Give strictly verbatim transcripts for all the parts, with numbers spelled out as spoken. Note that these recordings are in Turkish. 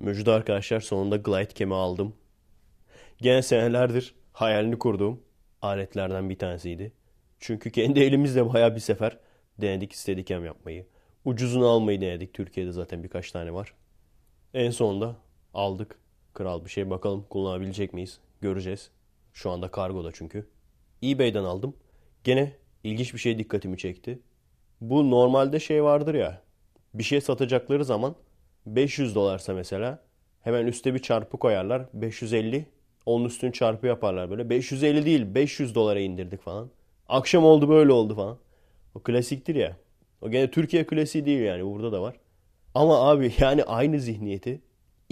Müjde arkadaşlar, sonunda Glidecam'i aldım. Gene senelerdir hayalini kurduğum aletlerden bir tanesiydi. Çünkü kendi elimizle bayağı bir sefer denedik steadicam yapmayı. Ucuzunu almayı denedik. Türkiye'de zaten birkaç tane var. En sonunda aldık. Kral bir şey, bakalım kullanabilecek miyiz? Göreceğiz. Şu anda kargoda çünkü. eBay'den aldım. Gene ilginç bir şey dikkatimi çekti. Bu normalde şey vardır ya. Bir şey satacakları zaman beş yüz dolarsa mesela hemen üstte bir çarpı koyarlar. beş yüz elli. Onun üstünü çarpı yaparlar böyle. beş yüz elli değil, beş yüz dolara indirdik falan. Akşam oldu böyle oldu falan. O klasiktir ya. O gene Türkiye klasiği değil yani. Burada da var. Ama abi yani aynı zihniyeti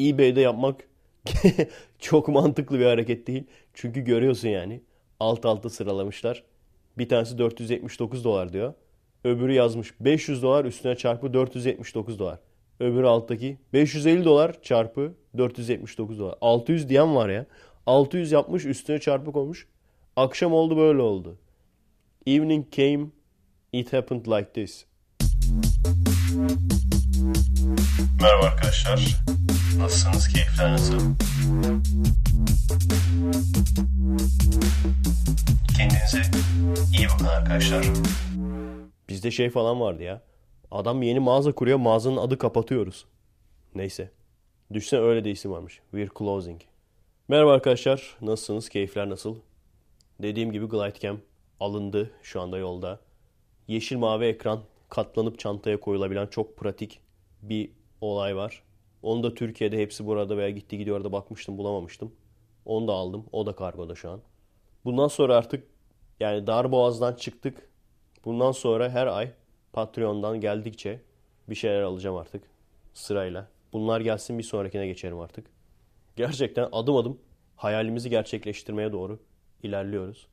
eBay'de yapmak çok mantıklı bir hareket değil. Çünkü görüyorsun yani. Alt alta sıralamışlar. Bir tanesi dört yüz yetmiş dokuz dolar diyor. Öbürü yazmış beş yüz dolar üstüne çarpı dört yüz yetmiş dokuz dolar. Öbürü alttaki beş yüz elli dolar çarpı dört yüz yetmiş dokuz dolar. altı yüz diyen var ya. altı yüz yapmış, üstüne çarpı koymuş. Akşam oldu böyle oldu. Evening came, it happened like this. Merhaba arkadaşlar. Nasılsınız? Keyifler nasıl? Kendinize iyi bakın arkadaşlar. Bizde şey falan vardı ya. Adam yeni mağaza kuruyor. Mağazanın adı kapatıyoruz. Neyse. Düşsene öyle de isim varmış. We're closing. Merhaba arkadaşlar. Nasılsınız? Keyifler nasıl? Dediğim gibi Glidecam alındı. Şu anda yolda. Yeşil mavi ekran katlanıp çantaya koyulabilen çok pratik bir olay var. Onu da Türkiye'de hepsi burada veya gitti gidiyor da bakmıştım, bulamamıştım. Onu da aldım. O da kargoda şu an. Bundan sonra artık yani darboğazdan çıktık. Bundan sonra her ay Patreon'dan geldikçe bir şeyler alacağım artık sırayla. Bunlar gelsin, bir sonrakine geçerim artık. Gerçekten adım adım hayalimizi gerçekleştirmeye doğru ilerliyoruz.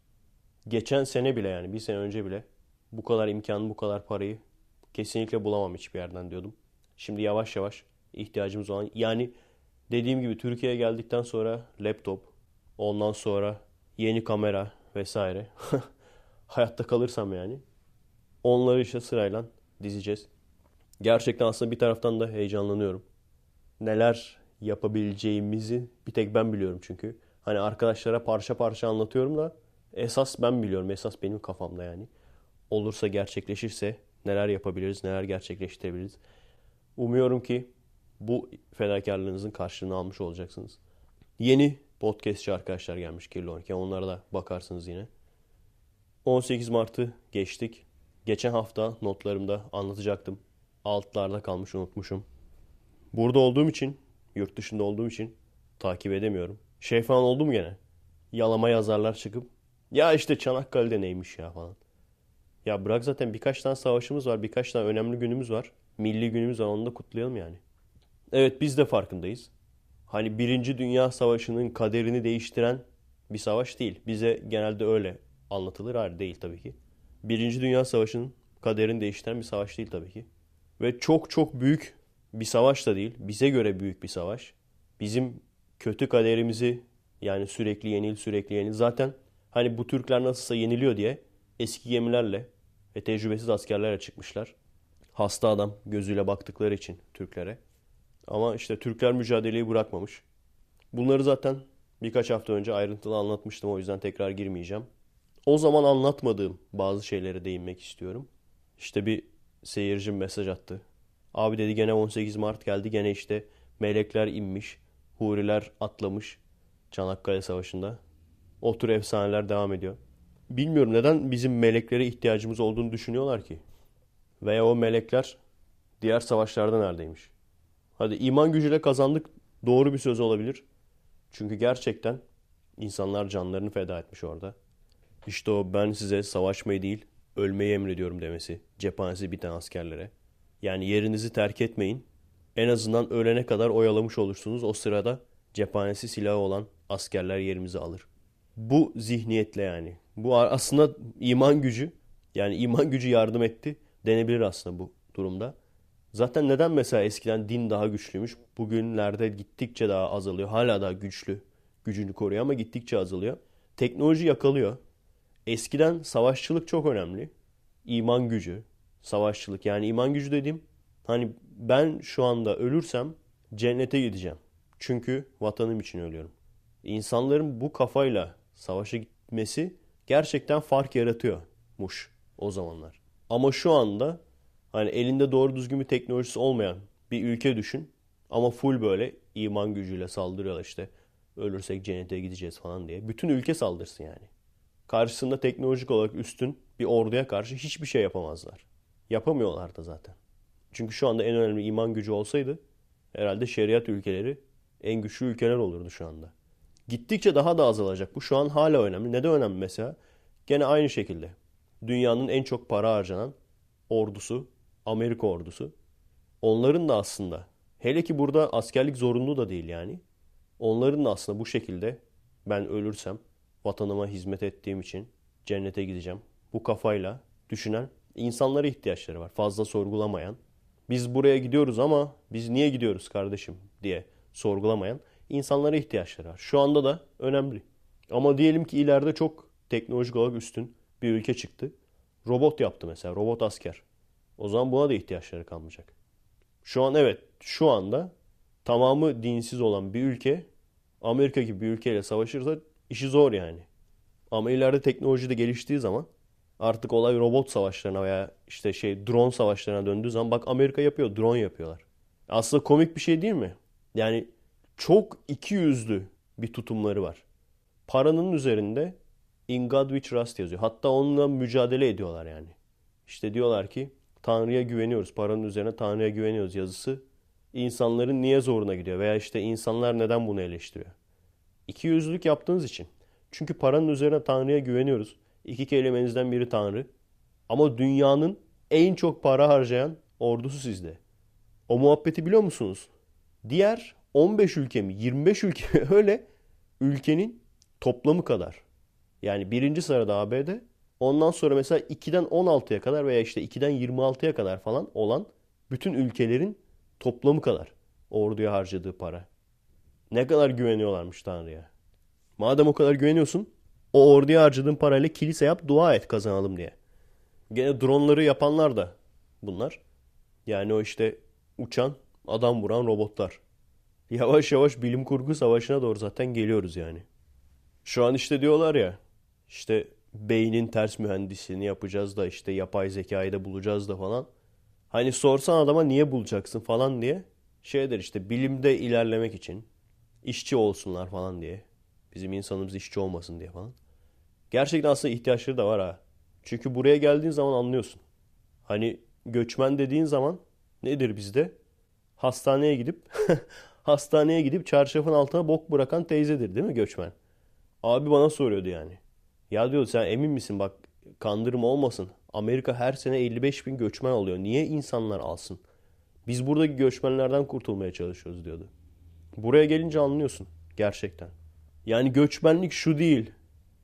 Geçen sene bile yani bir sene önce bile bu kadar imkanı, bu kadar parayı kesinlikle bulamam hiçbir yerden diyordum. Şimdi yavaş yavaş ihtiyacımız olan, yani dediğim gibi Türkiye'ye geldikten sonra laptop, ondan sonra yeni kamera vesaire. Hayatta kalırsam yani. Onları işte sırayla dizeceğiz. Gerçekten aslında bir taraftan da heyecanlanıyorum. Neler yapabileceğimizi bir tek ben biliyorum çünkü. Hani arkadaşlara parça parça anlatıyorum da esas ben biliyorum. Esas benim kafamda yani. Olursa, gerçekleşirse neler yapabiliriz, neler gerçekleştirebiliriz. Umuyorum ki bu fedakarlığınızın karşılığını almış olacaksınız. Yeni podcastçi arkadaşlar gelmiş Kirli Orken. Onlara da bakarsınız yine. on sekiz Mart'ı geçtik. Geçen hafta notlarımda anlatacaktım. Altlarda kalmış, unutmuşum. Burada olduğum için, yurt dışında olduğum için takip edemiyorum. Şey falan oldu mu gene? Yalama yazarlar çıkıp ya işte Çanakkale'de neymiş ya falan. Ya bırak, zaten birkaç tane savaşımız var. Birkaç tane önemli günümüz var. Milli günümüz var. Onu da kutlayalım yani. Evet, biz de farkındayız. Hani Birinci Dünya Savaşı'nın kaderini değiştiren bir savaş değil. Bize genelde öyle anlatılır. Hayır değil tabii ki. Birinci Dünya Savaşı'nın kaderini değiştiren bir savaş değil tabii ki. Ve çok çok büyük bir savaş da değil. Bize göre büyük bir savaş. Bizim kötü kaderimizi, yani sürekli yenil sürekli yenil. Zaten hani bu Türkler nasılsa yeniliyor diye eski gemilerle ve tecrübesiz askerlerle çıkmışlar. Hasta adam gözüyle baktıkları için Türklere. Ama işte Türkler mücadeleyi bırakmamış. Bunları zaten birkaç hafta önce ayrıntılı anlatmıştım. O yüzden tekrar girmeyeceğim. O zaman anlatmadığım bazı şeylere değinmek istiyorum. İşte bir seyircim mesaj attı. Abi dedi, gene on sekiz Mart geldi. Gene işte melekler inmiş. Huriler atlamış. Çanakkale Savaşı'nda. O tür efsaneler devam ediyor. Bilmiyorum neden bizim meleklere ihtiyacımız olduğunu düşünüyorlar ki. Veya o melekler diğer savaşlarda neredeymiş? Hadi iman gücüyle kazandık, doğru bir söz olabilir. Çünkü gerçekten insanlar canlarını feda etmiş orada. İşte o ben size savaşmayı değil ölmeyi emrediyorum demesi. Cephanesi biten askerlere. Yani yerinizi terk etmeyin. En azından ölene kadar oyalamış olursunuz. O sırada cephanesi silahı olan askerler yerimizi alır. Bu zihniyetle yani. Bu aslında iman gücü. Yani iman gücü yardım etti denebilir aslında bu durumda. Zaten neden mesela eskiden din daha güçlüymüş? Bugünlerde gittikçe daha azalıyor. Hala daha güçlü. Gücünü koruyor ama gittikçe azalıyor. Teknoloji yakalıyor. Eskiden savaşçılık çok önemli. İman gücü, savaşçılık. Yani iman gücü dediğim, hani ben şu anda ölürsem cennete gideceğim. Çünkü vatanım için ölüyorum. İnsanların bu kafayla savaşa gitmesi gerçekten fark yaratıyormuş o zamanlar. Ama şu anda hani elinde doğru düzgün bir teknolojisi olmayan bir ülke düşün. Ama full böyle iman gücüyle saldırıyorlar işte. Ölürsek cennete gideceğiz falan diye. Bütün ülke saldırsın yani. Karşısında teknolojik olarak üstün bir orduya karşı hiçbir şey yapamazlar. Yapamıyorlar da zaten. Çünkü şu anda en önemli iman gücü olsaydı herhalde şeriat ülkeleri en güçlü ülkeler olurdu şu anda. Gittikçe daha da azalacak bu. Şu an hala önemli. Neden önemli mesela? Gene aynı şekilde. Dünyanın en çok para harcanan ordusu, Amerika ordusu. Onların da aslında, hele ki burada askerlik zorunlu da değil yani. Onların da aslında bu şekilde ben ölürsem vatanıma hizmet ettiğim için cennete gideceğim. Bu kafayla düşünen insanlara ihtiyaçları var. Fazla sorgulamayan. Biz buraya gidiyoruz ama biz niye gidiyoruz kardeşim diye sorgulamayan insanlara ihtiyaçları var. Şu anda da önemli. Ama diyelim ki ileride çok teknolojik olarak üstün bir ülke çıktı. Robot yaptı mesela. Robot asker. O zaman buna da ihtiyaçları kalmayacak. Şu an evet. Şu anda tamamı dinsiz olan bir ülke Amerika gibi bir ülkeyle savaşırsa işi zor yani. Ama ileride teknoloji de geliştiği zaman artık olay robot savaşlarına veya işte şey drone savaşlarına döndüğü zaman bak Amerika yapıyor. Drone yapıyorlar. Aslında komik bir şey değil mi? Yani çok iki yüzlü bir tutumları var. Paranın üzerinde In God We Trust yazıyor. Hatta onunla mücadele ediyorlar yani. İşte diyorlar ki Tanrı'ya güveniyoruz. Paranın üzerine Tanrı'ya güveniyoruz yazısı insanların niye zoruna gidiyor? Veya işte insanlar neden bunu eleştiriyor? İki yüzlülük yaptığınız için. Çünkü paranın üzerine Tanrı'ya güveniyoruz. İki kelimenizden biri Tanrı. Ama dünyanın en çok para harcayan ordusu sizde. O muhabbeti biliyor musunuz? Diğer on beş ülke mi? yirmi beş ülke mi? Öyle ülkenin toplamı kadar. Yani birinci sırada A B D. Ondan sonra mesela ikiden on altıya kadar veya işte ikiden yirmi altıya kadar falan olan bütün ülkelerin toplamı kadar orduya harcadığı para. Ne kadar güveniyorlarmış Tanrı'ya. Madem o kadar güveniyorsun o orduya harcadığın parayla kilise yap dua et kazanalım diye. Gene dronları yapanlar da bunlar. Yani o işte uçan adam vuran robotlar. Yavaş yavaş bilim kurgu savaşına doğru zaten geliyoruz yani. Şu an işte diyorlar ya işte beynin ters mühendisliğini yapacağız da işte yapay zekayı da bulacağız da falan. Hani sorsan adama niye bulacaksın falan diye şey der işte bilimde ilerlemek için işçi olsunlar falan diye. Bizim insanımız işçi olmasın diye falan. Gerçekten aslında ihtiyaçları da var ha. Çünkü buraya geldiğin zaman anlıyorsun. Hani göçmen dediğin zaman nedir bizde? Hastaneye gidip hastaneye gidip çarşafın altına bok bırakan teyzedir değil mi göçmen? Abi bana soruyordu yani. Ya diyor sen emin misin bak kandırma olmasın. Amerika her sene elli beş bin göçmen alıyor. Niye insanlar alsın? Biz buradaki göçmenlerden kurtulmaya çalışıyoruz diyordu. Buraya gelince anlıyorsun gerçekten. Yani göçmenlik şu değil.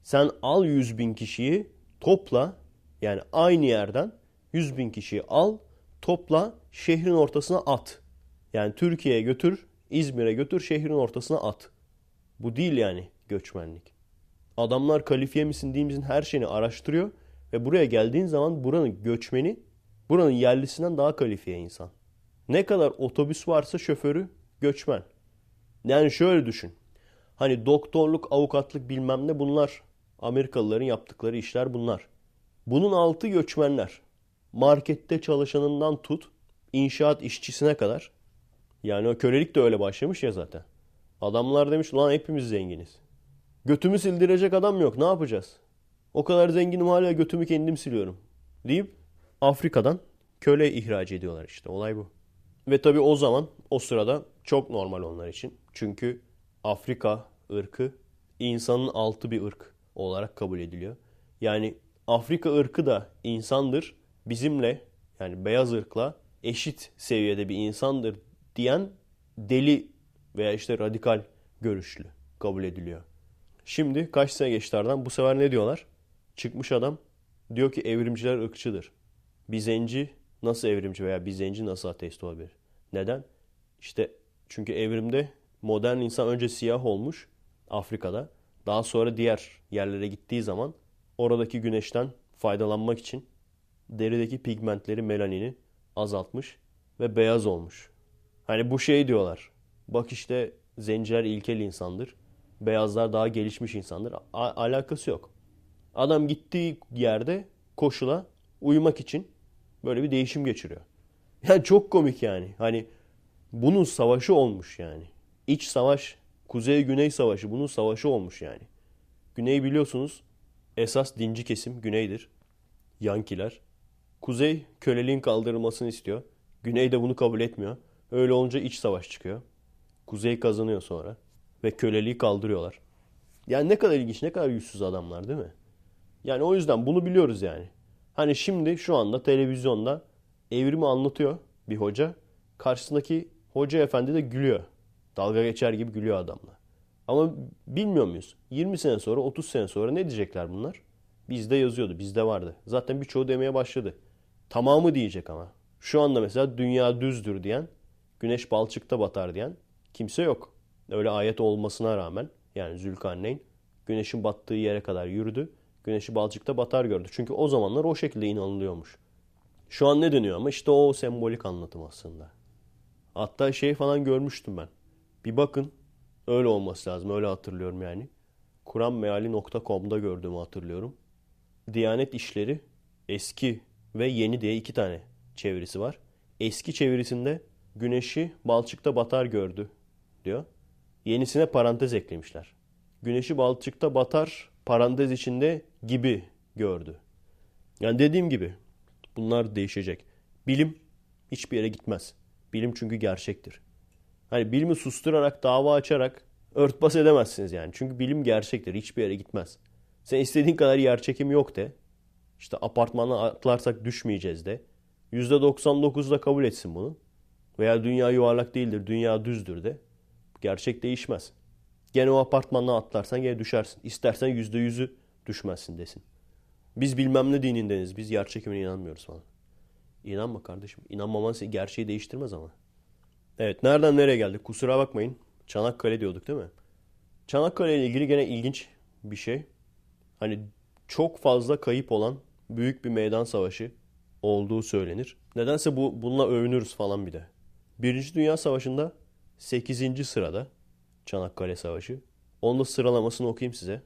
Sen al yüz bin kişiyi topla. Yani aynı yerden yüz bin kişiyi al topla şehrin ortasına at. Yani Türkiye'ye götür, İzmir'e götür şehrin ortasına at. Bu değil yani göçmenlik. Adamlar kalifiye misin değil misin her şeyini araştırıyor. Ve buraya geldiğin zaman buranın göçmeni buranın yerlisinden daha kalifiye insan. Ne kadar otobüs varsa şoförü göçmen. Yani şöyle düşün. Hani doktorluk, avukatlık bilmem ne bunlar. Amerikalıların yaptıkları işler bunlar. Bunun altı göçmenler. Markette çalışanından tut, inşaat işçisine kadar. Yani o kölelik de öyle başlamış ya zaten. Adamlar demiş lan hepimiz zenginiz. Götümü sildirecek adam yok ne yapacağız? O kadar zenginim hala götümü kendim siliyorum deyip Afrika'dan köle ihraç ediyorlar işte. Olay bu. Ve tabii o zaman o sırada çok normal onlar için. Çünkü Afrika ırkı insanın altı bir ırk olarak kabul ediliyor. Yani Afrika ırkı da insandır. Bizimle yani beyaz ırkla eşit seviyede bir insandır diyen deli veya işte radikal görüşlü kabul ediliyor. Şimdi kaç sene geçti aradan bu sefer ne diyorlar? Çıkmış adam diyor ki evrimciler ırkçıdır. Bir zenci nasıl evrimci veya bir zenci nasıl ateist olabilir? Neden? İşte çünkü evrimde modern insan önce siyah olmuş Afrika'da. Daha sonra diğer yerlere gittiği zaman oradaki güneşten faydalanmak için derideki pigmentleri melanini azaltmış ve beyaz olmuş. Hani bu şey diyorlar. bak işte zenciler ilkel insandır, beyazlar daha gelişmiş insandır. A- alakası yok. Adam gittiği yerde koşula uyumak için böyle bir değişim geçiriyor. Yani çok komik yani. Hani bunun savaşı olmuş yani. İç savaş, Kuzey-Güney Savaşı, bunun savaşı olmuş yani. Güney biliyorsunuz esas dinci kesim güneydir. Yankiler. Kuzey köleliğin kaldırılmasını istiyor. Güney de bunu kabul etmiyor. Öyle olunca iç savaş çıkıyor. Kuzey kazanıyor sonra. Ve köleliği kaldırıyorlar. Yani ne kadar ilginç, ne kadar yüzsüz adamlar değil mi? Yani o yüzden bunu biliyoruz yani. Hani şimdi şu anda televizyonda evrimi anlatıyor bir hoca. Karşısındaki hoca efendi de gülüyor. Dalga geçer gibi gülüyor adamla. Ama bilmiyor muyuz? yirmi sene sonra, otuz sene sonra ne diyecekler bunlar? Bizde yazıyordu, bizde vardı. Zaten birçoğu demeye başladı. Tamamı diyecek ama. Şu anda mesela dünya düzdür diyen, güneş balçıkta batar diyen kimse yok. Öyle ayet olmasına rağmen yani Zülkarneyn güneşin battığı yere kadar yürüdü. Güneşi balçıkta batar gördü. Çünkü o zamanlar o şekilde inanılıyormuş. Şu an ne dönüyor ama işte o sembolik anlatım aslında. Hatta şey falan görmüştüm ben. Bir bakın, öyle olması lazım. Öyle hatırlıyorum yani. Kur'an meali nokta com'da gördüğümü hatırlıyorum. Diyanet işleri eski ve yeni diye iki tane çevirisi var. Eski çevirisinde güneşi balçıkta batar gördü diyor. Yenisine parantez eklemişler. Güneşi balçıkta batar parantez içinde gibi gördü. Yani dediğim gibi bunlar değişecek. Bilim hiçbir yere gitmez. Bilim çünkü gerçektir. Hani bilimi susturarak, dava açarak örtbas edemezsiniz yani. Çünkü bilim gerçektir. Hiçbir yere gitmez. Sen istediğin kadar yerçekim yok de. İşte apartmana atlarsak düşmeyeceğiz de. yüzde doksan dokuz da kabul etsin bunu. Veya dünya yuvarlak değildir, dünya düzdür de. Gerçek değişmez. Gene o apartmandan atlarsan gene düşersin. İstersen yüzde yüzü düşmezsin desin. Biz bilmem ne dinindeniz. Biz yerçekimine inanmıyoruz falan. İnanma kardeşim. İnanmaman gerçeği değiştirmez ama. Evet, nereden nereye geldik? Kusura bakmayın. Çanakkale diyorduk değil mi? Çanakkale ile ilgili gene ilginç bir şey. Hani çok fazla kayıp olan büyük bir meydan savaşı olduğu söylenir. Nedense bu bununla övünürüz falan bir de. Birinci Dünya Savaşı'nda sekizinci sırada Çanakkale Savaşı. Onun da sıralamasını okuyayım size.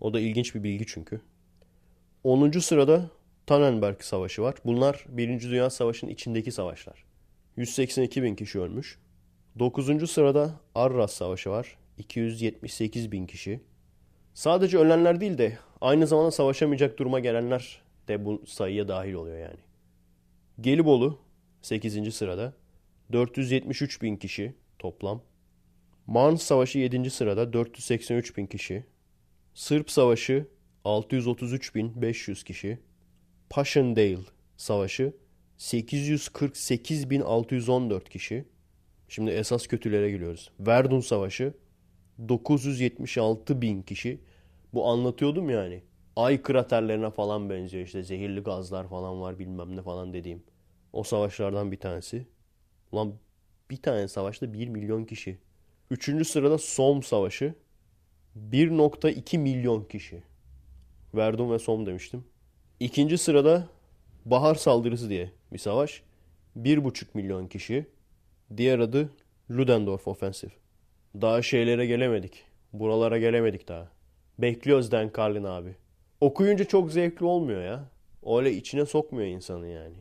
O da ilginç bir bilgi çünkü. onuncu sırada Tannenberg Savaşı var. Bunlar Birinci Dünya Savaşı'nın içindeki savaşlar. yüz seksen iki bin kişi ölmüş. dokuzuncu sırada Arras Savaşı var. iki yüz yetmiş sekiz bin kişi. Sadece ölenler değil de aynı zamanda savaşamayacak duruma gelenler de bu sayıya dahil oluyor yani. Gelibolu sekizinci sırada. dört yüz yetmiş üç bin kişi toplam. Manz Savaşı yedinci sırada. dört yüz seksen üç bin kişi. Sırp Savaşı altı yüz otuz üç bin beş yüz kişi. Passchendaele Savaşı sekiz yüz kırk sekiz bin altı yüz on dört kişi. Şimdi esas kötülere geliyoruz. Verdun Savaşı dokuz yüz yetmiş altı bin kişi. Bu anlatıyordum yani. Ay kraterlerine falan benziyor işte. Zehirli gazlar falan var bilmem ne falan dediğim. O savaşlardan bir tanesi. Ulan bir tane savaşta bir milyon kişi. Üçüncü sırada Som Savaşı. bir virgül iki milyon kişi. Verdun ve Som demiştim. İkinci sırada Bahar Saldırısı diye bir savaş. bir virgül beş milyon kişi. Diğer adı Ludendorff ofensif. Daha şeylere gelemedik. Buralara gelemedik daha. Bekliyoruz Dan Carlin abi. Okuyunca çok zevkli olmuyor ya. Öyle içine sokmuyor insanı yani.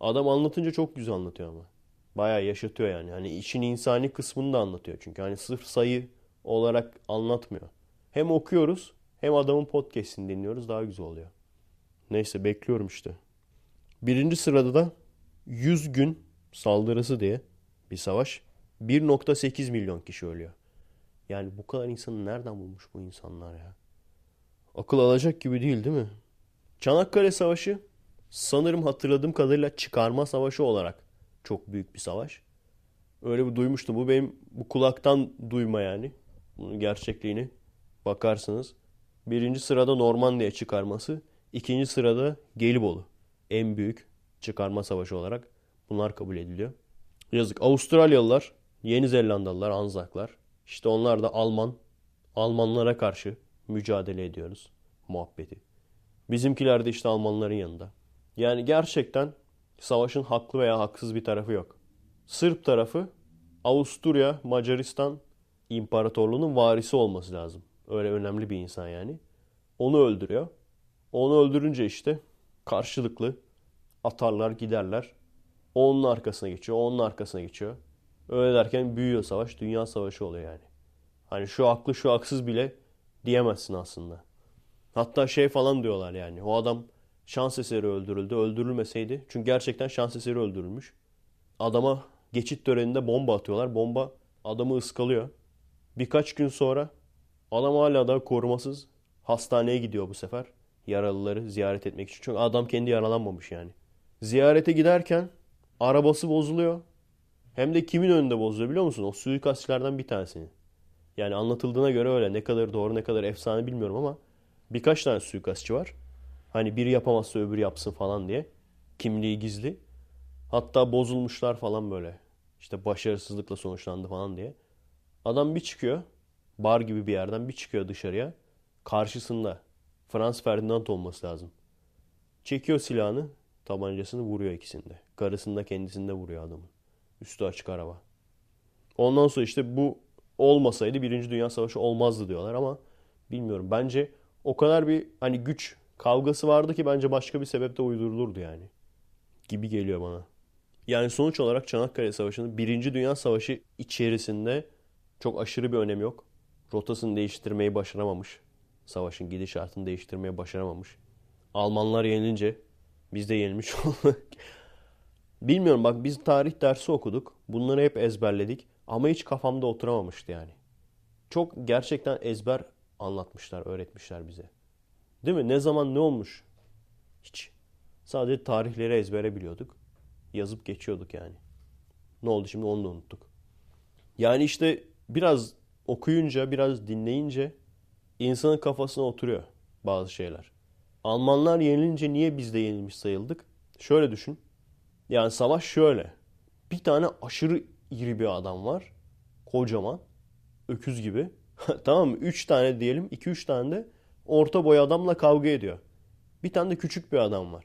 Adam anlatınca çok güzel anlatıyor ama. Bayağı yaşatıyor yani. Hani işin insani kısmını da anlatıyor. Çünkü hani sırf sayı olarak anlatmıyor. Hem okuyoruz hem adamın podcast'ini dinliyoruz. Daha güzel oluyor. Neyse, bekliyorum işte. Birinci sırada da yüz gün saldırısı diye bir savaş. bir virgül sekiz milyon kişi ölüyor. Yani bu kadar insanı nereden bulmuş bu insanlar ya? Akıl alacak gibi değil değil mi? Çanakkale Savaşı sanırım hatırladığım kadarıyla çıkarma savaşı olarak çok büyük bir savaş. Öyle bir duymuştum. Bu benim bu kulaktan duyma yani. Bunun gerçekliğini bakarsınız. Birinci sırada Normandiya çıkarması. İkinci sırada Gelibolu. En büyük çıkarma savaşı olarak bunlar kabul ediliyor. Yazık. Avustralyalılar, Yeni Zelandalılar, Anzaklar. İşte onlar da Alman. Almanlara karşı mücadele ediyoruz muhabbeti. Bizimkiler de işte Almanların yanında. Yani gerçekten savaşın haklı veya haksız bir tarafı yok. Sırp tarafı Avusturya, Macaristan İmparatorluğu'nun varisi olması lazım. Öyle önemli bir insan yani. Onu öldürüyor. Onu öldürünce işte karşılıklı atarlar giderler. Onun arkasına geçiyor, onun arkasına geçiyor. Öyle derken büyüyor savaş, dünya savaşı oluyor yani. Hani şu haklı şu haksız bile diyemezsin aslında. Hatta şey falan diyorlar yani. O adam şans eseri öldürüldü, öldürülmeseydi. Çünkü gerçekten şans eseri öldürülmüş. Adama geçit töreninde bomba atıyorlar. Bomba adamı ıskalıyor. Birkaç gün sonra adam hala daha korumasız. Hastaneye gidiyor bu sefer. Yaralıları ziyaret etmek için. Çünkü adam kendi yaralanmamış yani. Ziyarete giderken arabası bozuluyor. Hem de kimin önünde bozuluyor biliyor musun? O suikastçilerden bir tanesini. Yani anlatıldığına göre öyle. Ne kadar doğru ne kadar efsane bilmiyorum ama birkaç tane suikastçı var. Hani biri yapamazsa öbürü yapsın falan diye. Kimliği gizli. Hatta bozulmuşlar falan böyle. İşte başarısızlıkla sonuçlandı falan diye. Adam bir çıkıyor. Bar gibi bir yerden bir çıkıyor dışarıya. Karşısında Frans Ferdinand olması lazım. Çekiyor silahını. Tabancasını vuruyor ikisinde. Karısını da kendisini de vuruyor adamın. Üstü açık araba. Ondan sonra işte bu olmasaydı Birinci Dünya Savaşı olmazdı diyorlar ama bilmiyorum. Bence o kadar bir hani güç kavgası vardı ki bence başka bir sebeple uydurulurdu yani. Gibi geliyor bana. Yani sonuç olarak Çanakkale Savaşı'nın Birinci Dünya Savaşı içerisinde çok aşırı bir önemi yok. Rotasını değiştirmeyi başaramamış. Savaşın gidişatını değiştirmeyi başaramamış. Almanlar yenilince biz de yenilmiş olduk. Bilmiyorum bak biz tarih dersi okuduk. Bunları hep ezberledik. Ama hiç kafamda oturamamıştı yani. Çok gerçekten ezber anlatmışlar, öğretmişler bize. Değil mi? Ne zaman ne olmuş? Hiç. Sadece tarihleri ezbere biliyorduk. Yazıp geçiyorduk yani. Ne oldu şimdi onu da unuttuk. Yani işte biraz okuyunca, biraz dinleyince insanın kafasına oturuyor bazı şeyler. Almanlar yenilince niye biz de yenilmiş sayıldık? Şöyle düşün. Yani savaş şöyle. Bir tane aşırı iri bir adam var. Kocaman. Öküz gibi. Tamam mı? Üç tane diyelim. İki üç tane de orta boy adamla kavga ediyor. Bir tane de küçük bir adam var.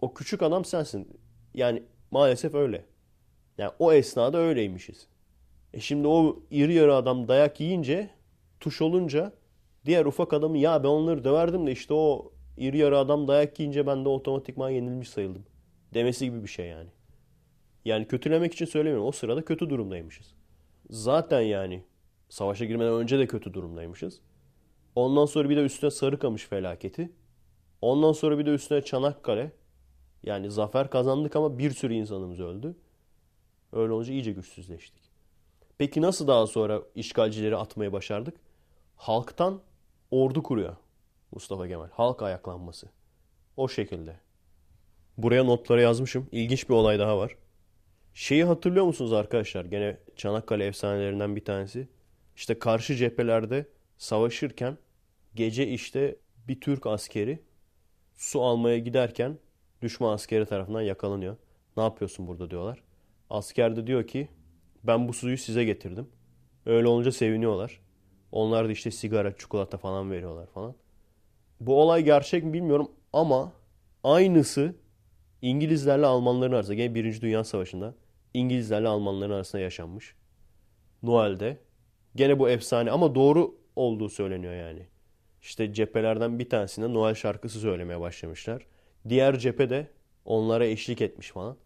O küçük adam sensin. Yani maalesef öyle. Yani o esnada öyleymişiz. E şimdi o iri yarı adam dayak yiyince, tuş olunca diğer ufak adamı ya ben onları döverdim de işte o iri yarı adam dayak yiyince ben de otomatikman yenilmiş sayıldım. Demesi gibi bir şey yani. Yani kötülemek için söylemiyorum. O sırada kötü durumdaymışız. Zaten yani savaşa girmeden önce de kötü durumdaymışız. Ondan sonra bir de üstüne Sarıkamış felaketi. Ondan sonra bir de üstüne Çanakkale. Yani zafer kazandık ama bir sürü insanımız öldü. Öyle olunca iyice güçsüzleştik. Peki nasıl daha sonra işgalcileri atmayı başardık? Halktan ordu kuruyor Mustafa Kemal. Halk ayaklanması. O şekilde. Buraya notlara yazmışım. İlginç bir olay daha var. Şeyi hatırlıyor musunuz arkadaşlar? Gene Çanakkale efsanelerinden bir tanesi. İşte karşı cephelerde savaşırken gece işte bir Türk askeri su almaya giderken düşman askeri tarafından yakalanıyor. Ne yapıyorsun burada diyorlar. Asker de diyor ki ben bu suyu size getirdim. Öyle olunca seviniyorlar. Onlar da işte sigara, çikolata falan veriyorlar falan. Bu olay gerçek mi bilmiyorum ama aynısı İngilizlerle Almanların arasında, gene Birinci Dünya Savaşı'nda İngilizlerle Almanların arasında yaşanmış. Noel'de. Gene bu efsane ama doğru olduğu söyleniyor yani. İşte cephelerden bir tanesinde Noel şarkısı söylemeye başlamışlar. Diğer cephe de onlara eşlik etmiş falan.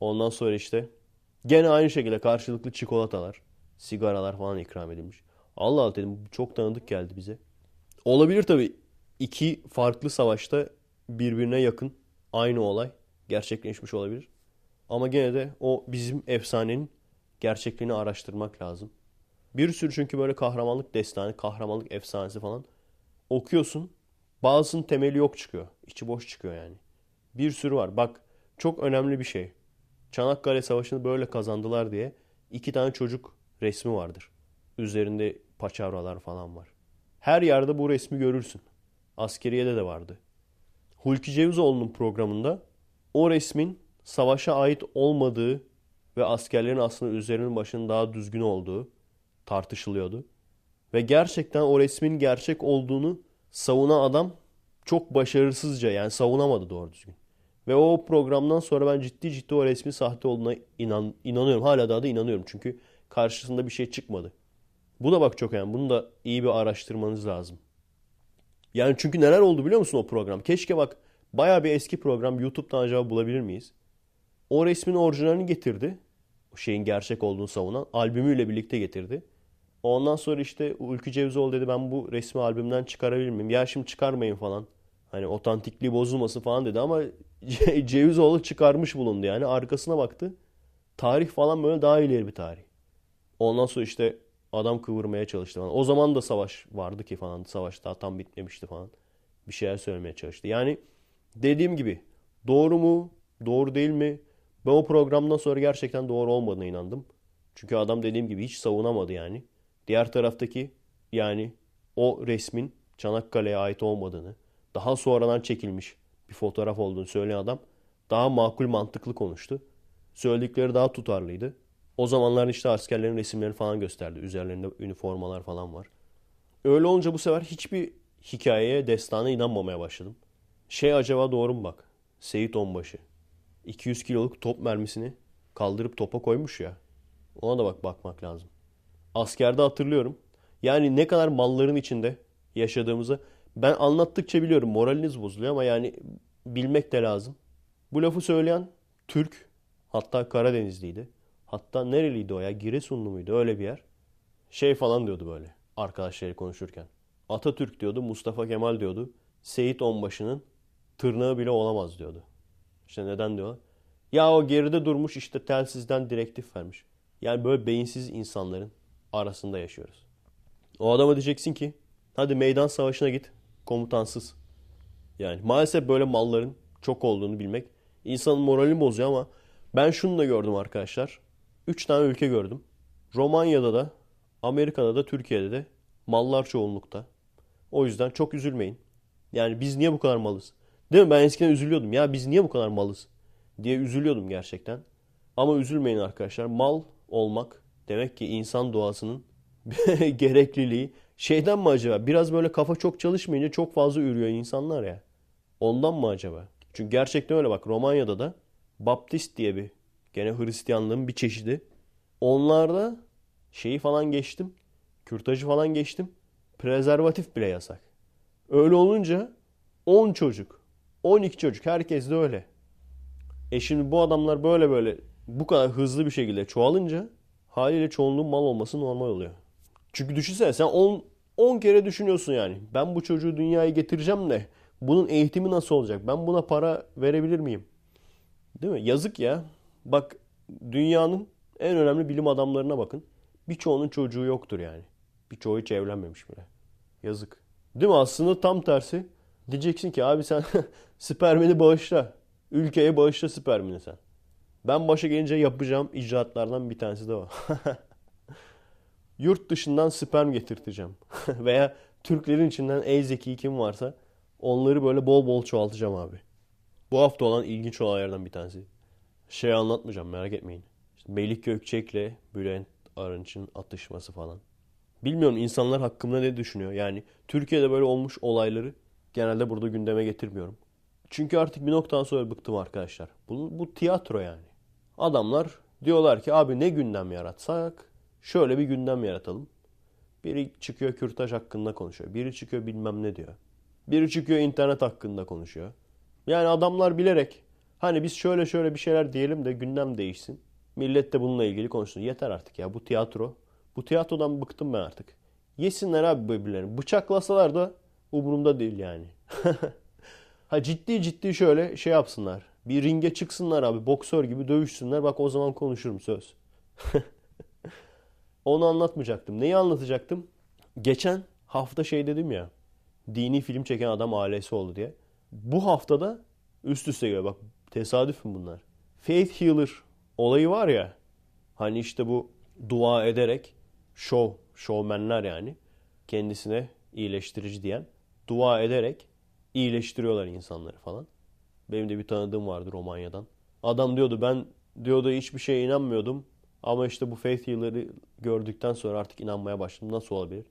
Ondan sonra işte gene aynı şekilde karşılıklı çikolatalar, sigaralar falan ikram edilmiş. Allah Allah dedim çok tanıdık geldi bize. Olabilir tabii. İki farklı savaşta birbirine yakın aynı olay gerçekleşmiş olabilir. Ama gene de o bizim efsanenin gerçekliğini araştırmak lazım. Bir sürü çünkü böyle kahramanlık destanı, kahramanlık efsanesi falan okuyorsun. Bazısının temeli yok çıkıyor. İçi boş çıkıyor yani. Bir sürü var. Bak çok önemli bir şey. Çanakkale Savaşı'nı böyle kazandılar diye iki tane çocuk resmi vardır. Üzerinde paçavralar falan var. Her yerde bu resmi görürsün. Askeriye'de de vardı. Ülkü Cevizoğlu'nun programında o resmin savaşa ait olmadığı ve askerlerin aslında üzerinin başının daha düzgün olduğu tartışılıyordu. Ve gerçekten o resmin gerçek olduğunu savunan adam çok başarısızca yani savunamadı doğru düzgün. Ve o programdan sonra ben ciddi ciddi o resmin sahte olduğuna inan, inanıyorum. Hala daha da inanıyorum. Çünkü karşısında bir şey çıkmadı. Bu da bak çok önemli. Bunu da iyi bir araştırmanız lazım. Yani çünkü neler oldu biliyor musun o program? Keşke bak bayağı bir eski program, YouTube'dan acaba bulabilir miyiz? O resmin orijinalini getirdi. O şeyin gerçek olduğunu savunan. Albümüyle birlikte getirdi. Ondan sonra işte Ülkü Cevizoğlu dedi ben bu resmi albümden çıkarabilir miyim? Ya şimdi çıkarmayın falan. Hani otantikliği bozulmasın falan dedi ama Cevizoğlu çıkarmış bulundu yani. Arkasına baktı. Tarih falan böyle daha ileri bir tarih. Ondan sonra işte adam kıvırmaya çalıştı falan. O zaman da savaş vardı ki falan. Savaş daha tam bitmemişti falan. Bir şeyler söylemeye çalıştı. Yani dediğim gibi doğru mu? Doğru değil mi? Ben o programdan sonra gerçekten doğru olmadığına inandım. Çünkü adam dediğim gibi hiç savunamadı yani. Diğer taraftaki yani o resmin Çanakkale'ye ait olmadığını, daha sonradan çekilmiş bir fotoğraf olduğunu söyleyen adam daha makul mantıklı konuştu. Söyledikleri daha tutarlıydı. O zamanlar işte askerlerin resimlerini falan gösterdi. Üzerlerinde üniformalar falan var. Öyle olunca bu sefer hiçbir hikayeye, destana inanmamaya başladım. Şey acaba doğru mu bak? Seyit Onbaşı iki yüz kiloluk top mermisini kaldırıp topa koymuş ya. Ona da bak bakmak lazım. Askerde hatırlıyorum. Yani ne kadar malların içinde yaşadığımızı ben anlattıkça biliyorum. Moraliniz bozuluyor ama yani bilmek de lazım. Bu lafı söyleyen Türk, hatta Karadenizliydi. Hatta nereliydi o ya? Giresunlu muydu? Öyle bir yer. Şey falan diyordu böyle arkadaşları konuşurken. Atatürk diyordu, Mustafa Kemal diyordu. Seyit Onbaşı'nın tırnağı bile olamaz diyordu. İşte neden diyorlar? Ya o geride durmuş işte telsizden direktif vermiş. Yani böyle beyinsiz insanların arasında yaşıyoruz. O adama diyeceksin ki hadi meydan savaşına git komutansız. Yani maalesef böyle malların çok olduğunu bilmek insanın moralini bozuyor ama ben şunu da gördüm arkadaşlar. Üç tane ülke gördüm. Romanya'da da, Amerika'da da, Türkiye'de de mallar çoğunlukta. O yüzden çok üzülmeyin. Yani biz niye bu kadar malız? Değil mi? Ben eskiden üzülüyordum. Ya biz niye bu kadar malız diye üzülüyordum gerçekten. Ama üzülmeyin arkadaşlar. Mal olmak demek ki insan doğasının gerekliliği. Şeyden mi acaba? Biraz böyle kafa çok çalışmayınca çok fazla ürüyor insanlar ya. Ondan mı acaba? Çünkü gerçekten öyle bak. Romanya'da da Baptist diye bir gene Hristiyanlığın bir çeşidi. Onlarda şeyi falan geçtim. Kürtajı falan geçtim. Prezervatif bile yasak. Öyle olunca on çocuk on iki çocuk herkes de öyle. E şimdi bu adamlar böyle böyle bu kadar hızlı bir şekilde çoğalınca haliyle çoğunluğun mal olması normal oluyor. Çünkü düşünsene sen on kere düşünüyorsun yani. Ben bu çocuğu dünyaya getireceğim de bunun eğitimi nasıl olacak? Ben buna para verebilir miyim? Değil mi? Yazık ya. Bak dünyanın en önemli bilim adamlarına bakın. Birçoğunun çocuğu yoktur yani. Birçoğu hiç evlenmemiş bile. Yazık. Değil mi? Aslında tam tersi. Diyeceksin ki abi sen spermini bağışla. Ülkeye bağışla spermini sen. Ben başa gelince yapacağım icraatlardan bir tanesi de o. Yurt dışından sperm getirteceğim. Veya Türklerin içinden en zeki kim varsa onları böyle bol bol çoğaltacağım abi. Bu hafta olan ilginç olaylardan bir tanesi. Şey anlatmayacağım merak etmeyin. İşte Melih Gökçek'le Bülent Arınç'ın atışması falan. Bilmiyorum insanlar hakkımda ne düşünüyor. Yani Türkiye'de böyle olmuş olayları genelde burada gündeme getirmiyorum. Çünkü artık bir noktadan sonra bıktım arkadaşlar. Bu, bu tiyatro yani. Adamlar diyorlar ki abi ne gündem yaratsak şöyle bir gündem yaratalım. Biri çıkıyor kürtaj hakkında konuşuyor. Biri çıkıyor bilmem ne diyor. Biri çıkıyor internet hakkında konuşuyor. Yani adamlar bilerek hani biz şöyle şöyle bir şeyler diyelim de gündem değişsin. Millet de bununla ilgili konuşsun. Yeter artık ya bu tiyatro. Bu tiyatrodan bıktım ben artık. Yesinler abi birbirlerini. Bıçaklasalar da umurumda değil yani. Ha ciddi ciddi şöyle şey yapsınlar. Bir ringe çıksınlar abi. Boksör gibi dövüşsünler. Bak o zaman konuşurum söz. Onu anlatmayacaktım. Neyi anlatacaktım? Geçen hafta şey dedim ya. Dini film çeken adam ailesi oldu diye. Bu haftada üst üste geliyor. Bak tesadüf mü bunlar? Faith Healer olayı var ya. Hani işte bu dua ederek şov, şovmenler yani. Kendisine iyileştirici diyen. Dua ederek iyileştiriyorlar insanları falan. Benim de bir tanıdığım vardı Romanya'dan. Adam diyordu ben diyordu hiçbir şeye inanmıyordum. Ama işte bu faith healer'ı gördükten sonra artık inanmaya başladım. Nasıl olabilir?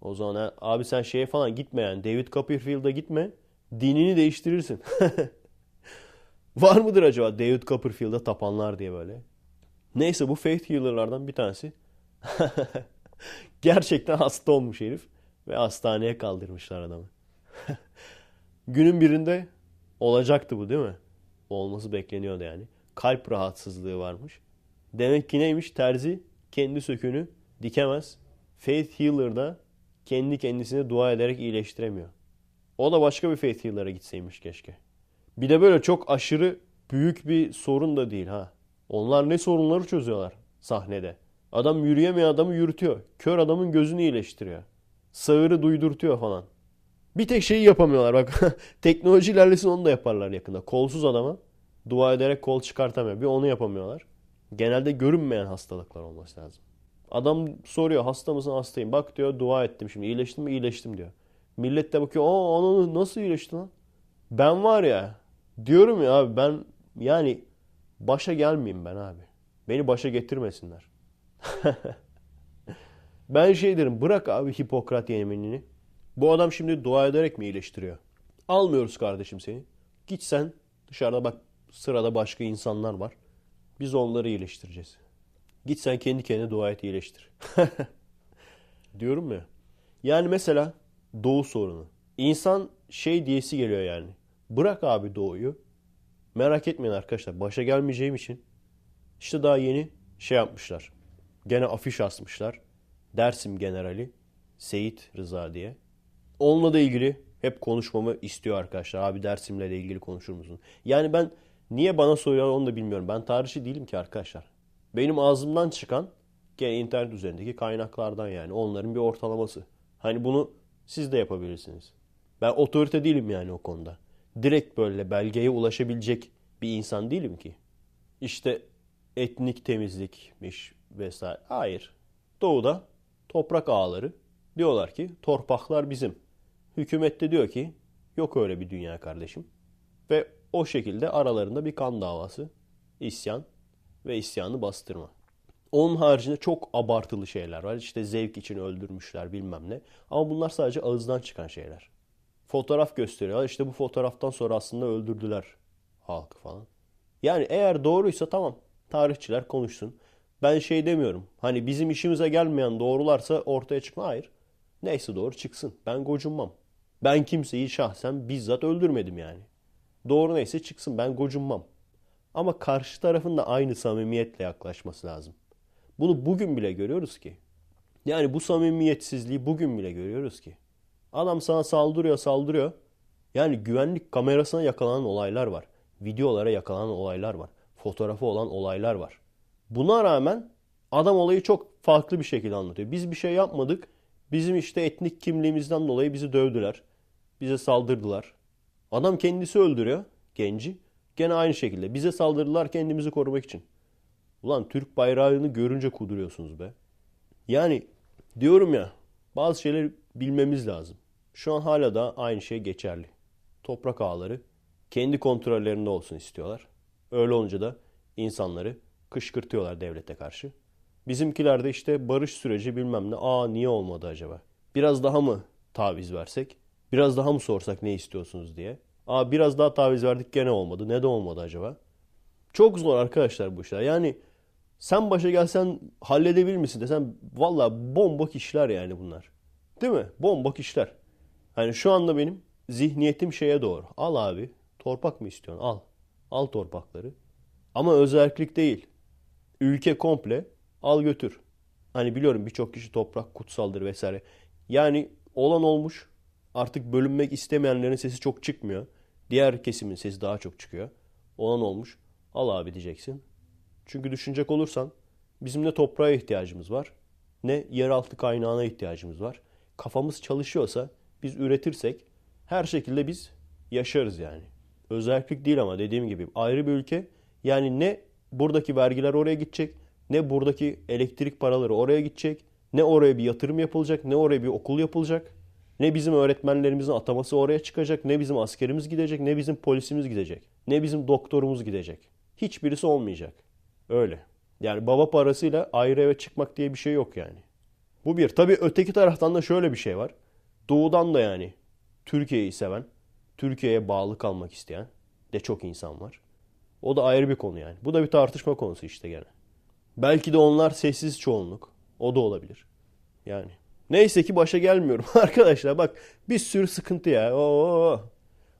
O zaman abi sen şeye falan gitme yani. David Copperfield'a gitme. Dinini değiştirirsin. Var mıdır acaba David Copperfield'a tapanlar diye böyle. Neyse bu faith healer'lardan bir tanesi gerçekten hasta olmuş herif ve hastaneye kaldırmışlar adamı. Günün birinde olacaktı bu değil mi? Olması bekleniyordu yani. Kalp rahatsızlığı varmış. Demek ki neymiş? Terzi kendi söküğünü dikemez. Faith healer da kendi kendisine dua ederek iyileştiremiyor. O da başka bir faith healer'a gitseymiş keşke. Bir de böyle çok aşırı büyük bir sorun da değil ha. Onlar ne sorunları çözüyorlar sahnede. Adam yürüyemeyen adamı yürütüyor. Kör adamın gözünü iyileştiriyor. Sağırı duydurtuyor falan. Bir tek şeyi yapamıyorlar bak. Teknoloji ilerlesin onu da yaparlar yakında. Kolsuz adama dua ederek kol çıkartamıyor. Bir onu yapamıyorlar. Genelde görünmeyen hastalıklar olması lazım. Adam soruyor hasta mısın hastayım. Bak diyor dua ettim şimdi iyileştim mi iyileştim diyor. Millet de bakıyor aa onu nasıl iyileşti lan. Ben var ya diyorum ya abi ben yani başa gelmeyeyim ben abi. Beni başa getirmesinler. Ben şey derim bırak abi Hipokrat yeminini. Bu adam şimdi dua ederek mi iyileştiriyor? Almıyoruz kardeşim seni. Git sen dışarıda bak sırada başka insanlar var. Biz onları iyileştireceğiz. Git sen kendi kendine dua et iyileştir. Diyorum ya. Yani mesela doğu sorunu. İnsan şey diyesi geliyor yani. Bırak abi doğuyu. Merak etmeyin arkadaşlar. Başa gelmeyeceğim için. İşte daha yeni şey yapmışlar. Gene afiş asmışlar. Dersim Generali Seyit Rıza diye. Onunla da ilgili hep konuşmamı istiyor arkadaşlar. Abi Dersim'le de ilgili konuşur musun? Yani ben niye bana soruyorlar onu da bilmiyorum. Ben tarihçi değilim ki arkadaşlar. Benim ağzımdan çıkan gene internet üzerindeki kaynaklardan yani. Onların bir ortalaması. Hani bunu siz de yapabilirsiniz. Ben otorite değilim yani o konuda. Direkt böyle belgeye ulaşabilecek bir insan değilim ki. İşte etnik temizlikmiş vesaire. Hayır. Doğuda toprak ağaları diyorlar ki torpaklar bizim. Hükümet de diyor ki yok öyle bir dünya kardeşim. Ve o şekilde aralarında bir kan davası, isyan ve isyanı bastırma. Onun haricinde çok abartılı şeyler var. İşte zevk için öldürmüşler bilmem ne. Ama bunlar sadece ağızdan çıkan şeyler. Fotoğraf gösteriyorlar. İşte bu fotoğraftan sonra aslında öldürdüler halkı falan. Yani eğer doğruysa tamam tarihçiler konuşsun. Ben şey demiyorum. Hani bizim işimize gelmeyen doğrularsa ortaya çıkma. Hayır. Neyse doğru çıksın. Ben gocunmam. Ben kimseyi şahsen bizzat öldürmedim yani. Doğru neyse çıksın. Ben gocunmam. Ama karşı tarafın da aynı samimiyetle yaklaşması lazım. Bunu bugün bile görüyoruz ki. Yani bu samimiyetsizliği bugün bile görüyoruz ki. Adam sana saldırıyor saldırıyor. Yani güvenlik kamerasına yakalanan olaylar var. Videolara yakalanan olaylar var. Fotoğrafı olan olaylar var. Buna rağmen adam olayı çok farklı bir şekilde anlatıyor. Biz bir şey yapmadık. Bizim işte etnik kimliğimizden dolayı bizi dövdüler. Bize saldırdılar. Adam kendisi öldürüyor genci. Gene aynı şekilde. Bize saldırdılar kendimizi korumak için. Ulan Türk bayrağını görünce kuduruyorsunuz be. Yani diyorum ya bazı şeyleri bilmemiz lazım. Şu an hala da aynı şey geçerli. Toprak ağaları kendi kontrollerinde olsun istiyorlar. Öyle olunca da insanları kışkırtıyorlar devlete karşı. Bizimkiler de işte barış süreci bilmem ne. Aa niye olmadı acaba? Biraz daha mı taviz versek? Biraz daha mı sorsak ne istiyorsunuz diye? Aa biraz daha taviz verdik gene olmadı. Neden olmadı acaba? Çok zor arkadaşlar bu işler. Yani sen başa gelsen halledebilir misin desen valla bombok işler yani bunlar. Değil mi? Bombok işler. Hani şu anda benim zihniyetim şeye doğru. Al abi torpak mı istiyorsun? Al. Al torpakları. Ama özellik değil. Ülke komple al götür. Hani biliyorum birçok kişi toprak kutsaldır vesaire. Yani olan olmuş. Artık bölünmek istemeyenlerin sesi çok çıkmıyor. Diğer kesimin sesi daha çok çıkıyor. Olan olmuş. Al abi diyeceksin. Çünkü düşünecek olursan bizim ne toprağa ihtiyacımız var ne yeraltı kaynağına ihtiyacımız var. Kafamız çalışıyorsa biz üretirsek her şekilde biz yaşarız yani. Özellik değil ama dediğim gibi ayrı bir ülke. Yani ne buradaki vergiler oraya gidecek, ne buradaki elektrik paraları oraya gidecek, ne oraya bir yatırım yapılacak, ne oraya bir okul yapılacak, ne bizim öğretmenlerimizin ataması oraya çıkacak, ne bizim askerimiz gidecek, ne bizim polisimiz gidecek, ne bizim doktorumuz gidecek. Hiçbirisi olmayacak. Öyle. Yani baba parasıyla ayrı eve çıkmak diye bir şey yok yani. Bu bir. Tabii öteki taraftan da şöyle bir şey var. Doğudan da yani Türkiye'yi seven, Türkiye'ye bağlı kalmak isteyen de çok insan var. O da ayrı bir konu yani. Bu da bir tartışma konusu işte gene. Belki de onlar sessiz çoğunluk. O da olabilir. Yani. Neyse ki başa gelmiyorum arkadaşlar. Bak bir sürü sıkıntı ya. Oo.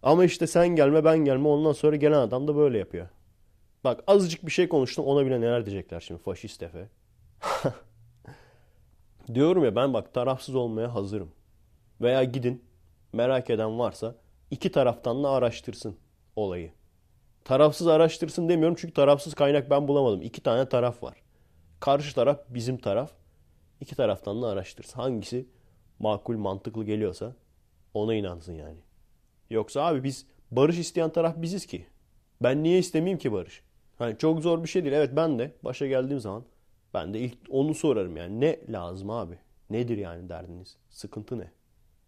Ama işte sen gelme ben gelme ondan sonra gelen adam da böyle yapıyor. Bak azıcık bir şey konuştum ona bile neler diyecekler şimdi faşist Efe. Diyorum ya ben bak tarafsız olmaya hazırım. Veya gidin merak eden varsa iki taraftan da araştırsın olayı. Tarafsız araştırsın demiyorum çünkü tarafsız kaynak ben bulamadım. İki tane taraf var. Karşı taraf bizim taraf. İki taraftan da araştırsın. Hangisi makul mantıklı geliyorsa ona inansın yani. Yoksa abi biz barış isteyen taraf biziz ki. Ben niye istemeyeyim ki barış? Hani çok zor bir şey değil. Evet ben de başa geldiğim zaman ben de ilk onu sorarım yani. Ne lazım abi? Nedir yani derdiniz? Sıkıntı ne?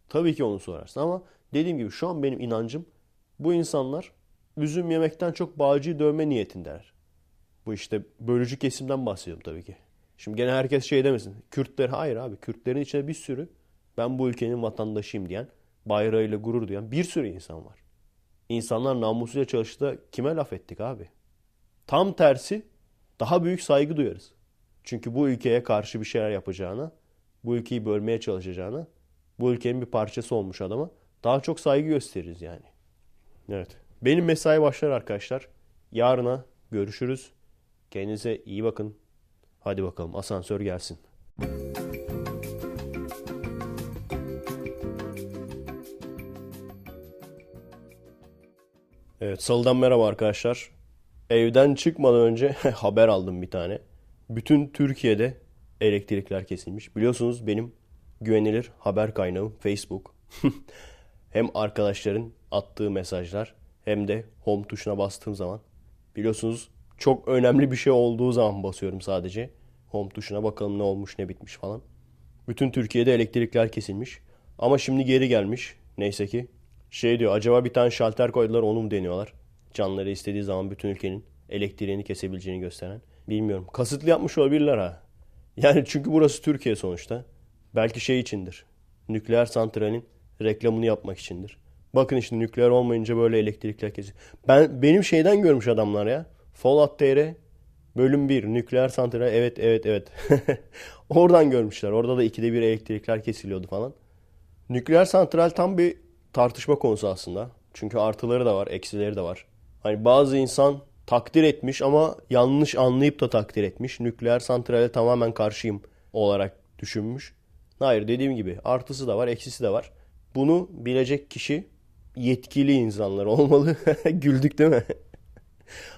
Tabii ki onu sorarsın ama dediğim gibi şu an benim inancım bu insanlar üzüm yemekten çok bağcıyı dövme niyetindeler. Bu işte bölücü kesimden bahsediyorum tabii ki. Şimdi gene herkes şey demesin. Kürtler hayır abi. Kürtlerin içinde bir sürü ben bu ülkenin vatandaşıyım diyen, bayrağıyla gurur duyan bir sürü insan var. İnsanlar namusuyla çalıştı. Kime laf ettik abi? Tam tersi daha büyük saygı duyarız. Çünkü bu ülkeye karşı bir şeyler yapacağına, bu ülkeyi bölmeye çalışacağına, bu ülkenin bir parçası olmuş adama daha çok saygı gösteririz yani. Evet. Benim mesai başlar arkadaşlar. Yarına görüşürüz. Kendinize iyi bakın. Hadi bakalım asansör gelsin. Evet, salıdan merhaba arkadaşlar. Evden çıkmadan önce haber aldım bir tane. Bütün Türkiye'de elektrikler kesilmiş. Biliyorsunuz benim güvenilir haber kaynağım Facebook. Hem arkadaşların attığı mesajlar hem de home tuşuna bastığım zaman. Biliyorsunuz çok önemli bir şey olduğu zaman basıyorum sadece. Home tuşuna bakalım ne olmuş ne bitmiş falan. Bütün Türkiye'de elektrikler kesilmiş. Ama şimdi geri gelmiş. Neyse ki. Şey diyor acaba bir tane şalter koydular onu mu deniyorlar? Canları istediği zaman bütün ülkenin elektriğini kesebileceğini gösteren. Bilmiyorum. Kasıtlı yapmış olabilirler ha. Yani çünkü burası Türkiye sonuçta. Belki şey içindir. Nükleer santralin reklamını yapmak içindir. Bakın işte nükleer olmayınca böyle elektrikler kesiyor. Ben, benim şeyden görmüş adamlar ya. Fallout T R bölüm bir nükleer santral evet evet evet. Oradan görmüşler. Orada da ikide bir elektrikler kesiliyordu falan. Nükleer santral tam bir tartışma konusu aslında. Çünkü artıları da var, eksileri de var. Hani bazı insan takdir etmiş ama yanlış anlayıp da takdir etmiş. Nükleer santrale tamamen karşıyım olarak düşünmüş. Hayır dediğim gibi artısı da var, eksisi de var. Bunu bilecek kişi yetkili insanlar olmalı. Güldük değil mi?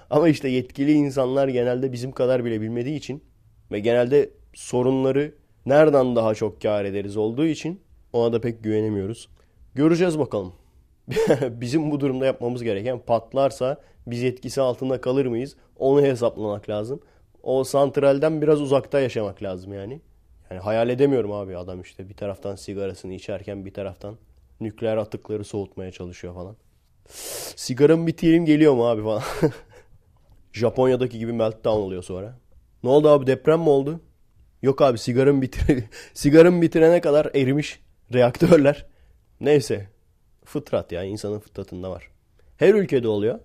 Ama işte yetkili insanlar genelde bizim kadar bile bilmediği için ve genelde sorunları nereden daha çok kâr ederiz olduğu için ona da pek güvenemiyoruz. Göreceğiz bakalım. Bizim bu durumda yapmamız gereken patlarsa biz etkisi altında kalır mıyız? Onu hesaplamak lazım. O santralden biraz uzakta yaşamak lazım yani. Yani hayal edemiyorum abi adam işte bir taraftan sigarasını içerken bir taraftan nükleer atıkları soğutmaya çalışıyor falan. Sigaramı bitireyim geliyor mu abi falan. Japonya'daki gibi meltdown oluyor sonra. Ne oldu abi deprem mi oldu? Yok abi sigaramı bitir sigaramı bitirene kadar erimiş reaktörler. Neyse. Fıtrat ya. İnsanın fıtratında var. Her ülkede oluyor.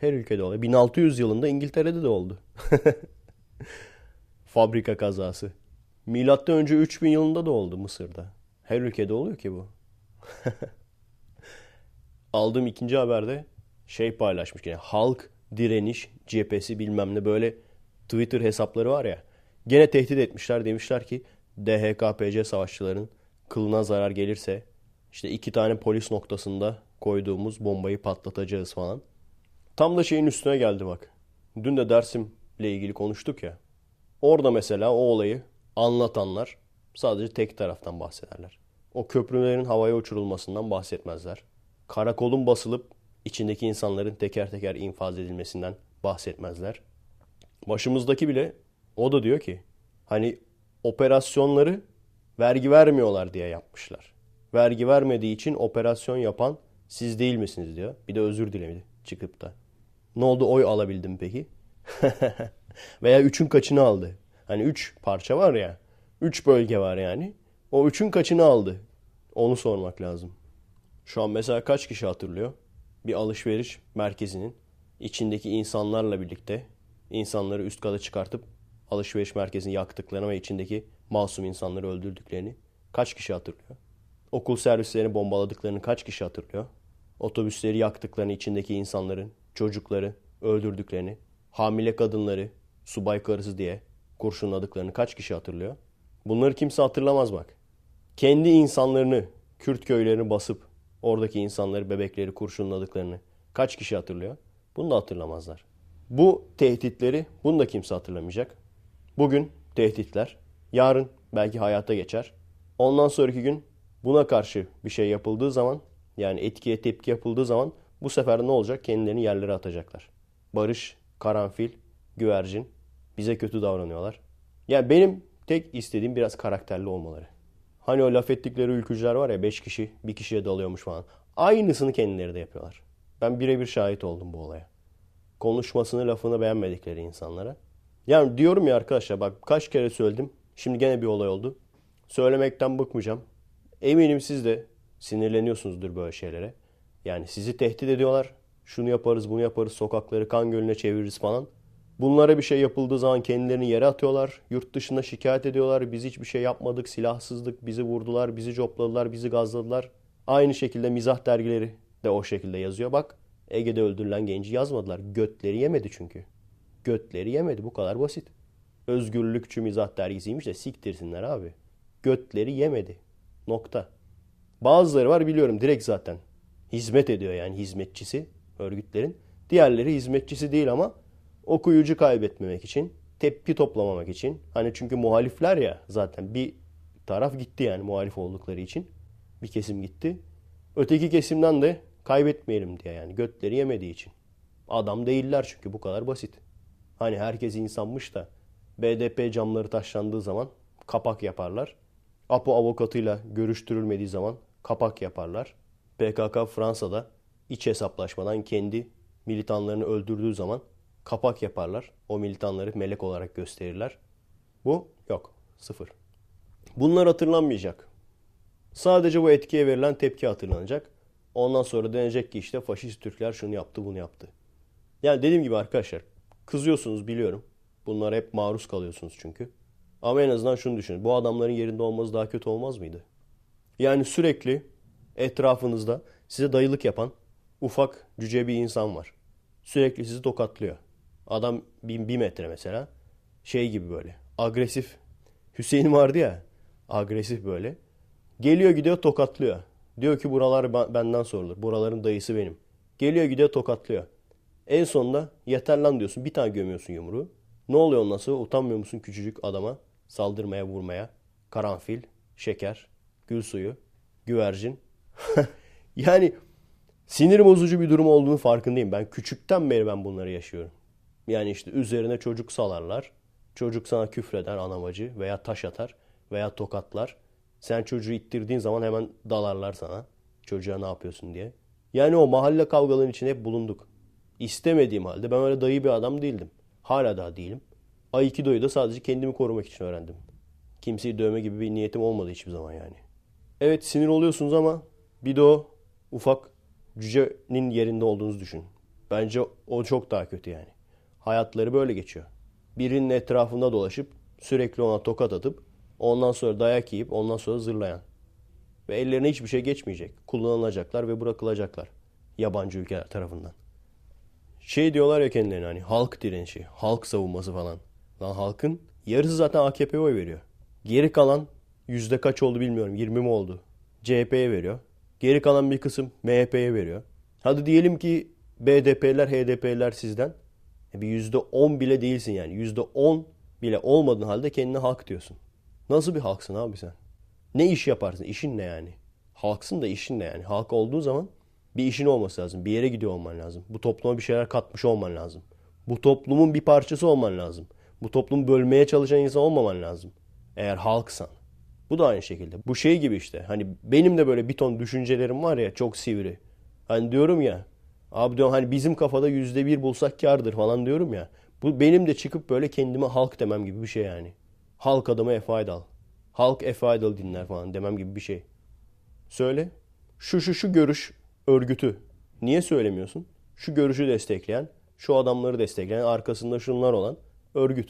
Her ülkede oluyor. bin altı yüz yılında İngiltere'de de oldu. Fabrika kazası. Milattan önce üç bin yılında da oldu Mısır'da. Her ülkede oluyor ki bu. Aldığım ikinci haberde şey paylaşmış gene. Halk direniş cephesi bilmem ne böyle Twitter hesapları var ya. Gene tehdit etmişler. Demişler ki D H K P C savaşçıların kılına zarar gelirse İşte iki tane polis noktasında koyduğumuz bombayı patlatacağız falan. Tam da şeyin üstüne geldi bak. Dün de Dersim'le ilgili konuştuk ya. Orada mesela o olayı anlatanlar sadece tek taraftan bahsederler. O köprülerin havaya uçurulmasından bahsetmezler. Karakolun basılıp içindeki insanların teker teker infaz edilmesinden bahsetmezler. Başımızdaki bile o da diyor ki hani operasyonları vergi vermiyorlar diye yapmışlar. Vergi vermediği için operasyon yapan siz değil misiniz diyor. Bir de özür dilemedi çıkıp da. Ne oldu oy alabildim peki? Veya üçün kaçını aldı? Hani üç parça var ya. Üç bölge var yani. O üçün kaçını aldı? Onu sormak lazım. Şu an mesela kaç kişi hatırlıyor? Bir alışveriş merkezinin içindeki insanlarla birlikte insanları üst kata çıkartıp alışveriş merkezini yaktıklarını ve içindeki masum insanları öldürdüklerini kaç kişi hatırlıyor? Okul servislerini bombaladıklarını kaç kişi hatırlıyor? Otobüsleri yaktıklarını, içindeki insanların, çocukları öldürdüklerini, hamile kadınları subay karısı diye kurşunladıklarını kaç kişi hatırlıyor? Bunları kimse hatırlamaz bak. Kendi insanlarını, Kürt köylerini basıp oradaki insanları, bebekleri kurşunladıklarını kaç kişi hatırlıyor? Bunu da hatırlamazlar. Bu tehditleri, bunu da kimse hatırlamayacak. Bugün tehditler, yarın belki hayata geçer. Ondan sonraki gün buna karşı bir şey yapıldığı zaman, yani etkiye tepki yapıldığı zaman bu sefer ne olacak? Kendilerini yerlere atacaklar. Barış, karanfil, güvercin bize kötü davranıyorlar. Yani benim tek istediğim biraz karakterli olmaları. Hani o laf ettikleri ülkücüler var ya, beş kişi bir kişiye dalıyormuş falan. Aynısını kendileri de yapıyorlar. Ben birebir şahit oldum bu olaya. Konuşmasını, lafını beğenmedikleri insanlara. Yani diyorum ya arkadaşlar, bak kaç kere söyledim. Şimdi gene bir olay oldu. Söylemekten bıkmayacağım. Eminim siz de sinirleniyorsunuzdur böyle şeylere. Yani sizi tehdit ediyorlar. Şunu yaparız, bunu yaparız, sokakları kan gölüne çeviririz falan. Bunlara bir şey yapıldığı zaman kendilerini yere atıyorlar. Yurt dışına şikayet ediyorlar. Biz hiçbir şey yapmadık, silahsızdık, bizi vurdular, bizi copladılar, bizi gazladılar. Aynı şekilde mizah dergileri de o şekilde yazıyor. Bak Ege'de öldürülen genci yazmadılar. Götleri yemedi çünkü. Götleri yemedi, bu kadar basit. Özgürlükçü mizah dergisiymiş de siktirsinler abi. Götleri yemedi. Nokta. Bazıları var biliyorum direkt zaten. Hizmet ediyor yani, hizmetçisi örgütlerin. Diğerleri hizmetçisi değil ama okuyucu kaybetmemek için, tepki toplamamak için. Hani çünkü muhalifler ya zaten, bir taraf gitti yani muhalif oldukları için. Bir kesim gitti. Öteki kesimden de kaybetmeyelim diye yani, götleri yemediği için. Adam değiller çünkü, bu kadar basit. Hani herkes insanmış da B D P camları taşlandığı zaman kapak yaparlar. APO avukatıyla görüştürülmediği zaman kapak yaparlar. P K K Fransa'da iç hesaplaşmadan kendi militanlarını öldürdüğü zaman kapak yaparlar. O militanları melek olarak gösterirler. Bu yok. Sıfır. Bunlar hatırlanmayacak. Sadece bu etkiye verilen tepki hatırlanacak. Ondan sonra denecek ki işte faşist Türkler şunu yaptı, bunu yaptı. Yani dediğim gibi arkadaşlar, kızıyorsunuz biliyorum. Bunlara hep maruz kalıyorsunuz çünkü. Ama en azından şunu düşünün. Bu adamların yerinde olması daha kötü olmaz mıydı? Yani sürekli etrafınızda size dayılık yapan ufak cüce bir insan var. Sürekli sizi tokatlıyor. Adam bir metre mesela. Şey gibi böyle. Agresif. Hüseyin vardı ya. Agresif böyle. Geliyor gidiyor tokatlıyor. Diyor ki buralar benden sorulur. Buraların dayısı benim. Geliyor gidiyor tokatlıyor. En sonunda yeter lan diyorsun. Bir tane gömüyorsun yumruğu. Ne oluyor ondan sonra? Utanmıyor musun küçücük adama? Saldırmaya, vurmaya. Karanfil, şeker, gül suyu, güvercin. Yani sinir bozucu bir durum olduğunu farkındayım. Ben küçükten beri ben bunları yaşıyorum. Yani işte üzerine çocuk salarlar. Çocuk sana küfreder anamacı veya taş atar veya tokatlar. Sen çocuğu ittirdiğin zaman hemen dalarlar sana. Çocuğa ne yapıyorsun diye. Yani o mahalle kavgalarının içinde hep bulunduk. İstemediğim halde ben öyle dayı bir adam değildim. Hala daha değilim. Aikido'yu da sadece kendimi korumak için öğrendim. Kimseyi dövme gibi bir niyetim olmadı hiçbir zaman yani. Evet sinir oluyorsunuz ama bir de o ufak cücenin yerinde olduğunuzu düşün. Bence o çok daha kötü yani. Hayatları böyle geçiyor. Birinin etrafında dolaşıp sürekli ona tokat atıp ondan sonra dayak yiyip ondan sonra zırlayan. Ve ellerine hiçbir şey geçmeyecek. Kullanılacaklar ve bırakılacaklar. Yabancı ülkeler tarafından. Şey diyorlar ya kendilerine, hani halk direnişi, halk savunması falan. Lan halkın yarısı zaten A K P'ye oy veriyor. Geri kalan yüzde kaç oldu bilmiyorum. yirmi mi oldu? C H P'ye veriyor. Geri kalan bir kısım M H P'ye veriyor. Hadi diyelim ki B D P'ler, H D P'ler sizden. Bir yüzde on bile değilsin yani. Yüzde on bile olmadığın halde kendine halk diyorsun. Nasıl bir halksın abi sen? Ne iş yaparsın? İşin ne yani? Halksın da işin ne yani? Halk olduğu zaman bir işin olması lazım. Bir yere gidiyor olman lazım. Bu topluma bir şeyler katmış olman lazım. Bu toplumun bir parçası olman lazım. Bu toplumu bölmeye çalışan insan olmaman lazım. Eğer halksan. Bu da aynı şekilde. Bu şey gibi işte. Hani benim de böyle bir ton düşüncelerim var ya, çok sivri. Hani diyorum ya. Abi diyorum hani bizim kafada yüzde bir bulsak kârdır falan diyorum ya. Bu benim de çıkıp böyle kendime halk demem gibi bir şey yani. Halk adamı Efe Aydal. Halk Efe Aydal dinler falan demem gibi bir şey. Söyle. Şu şu şu görüş örgütü. Niye söylemiyorsun? Şu görüşü destekleyen şu adamları destekleyen, arkasında şunlar olan örgüt.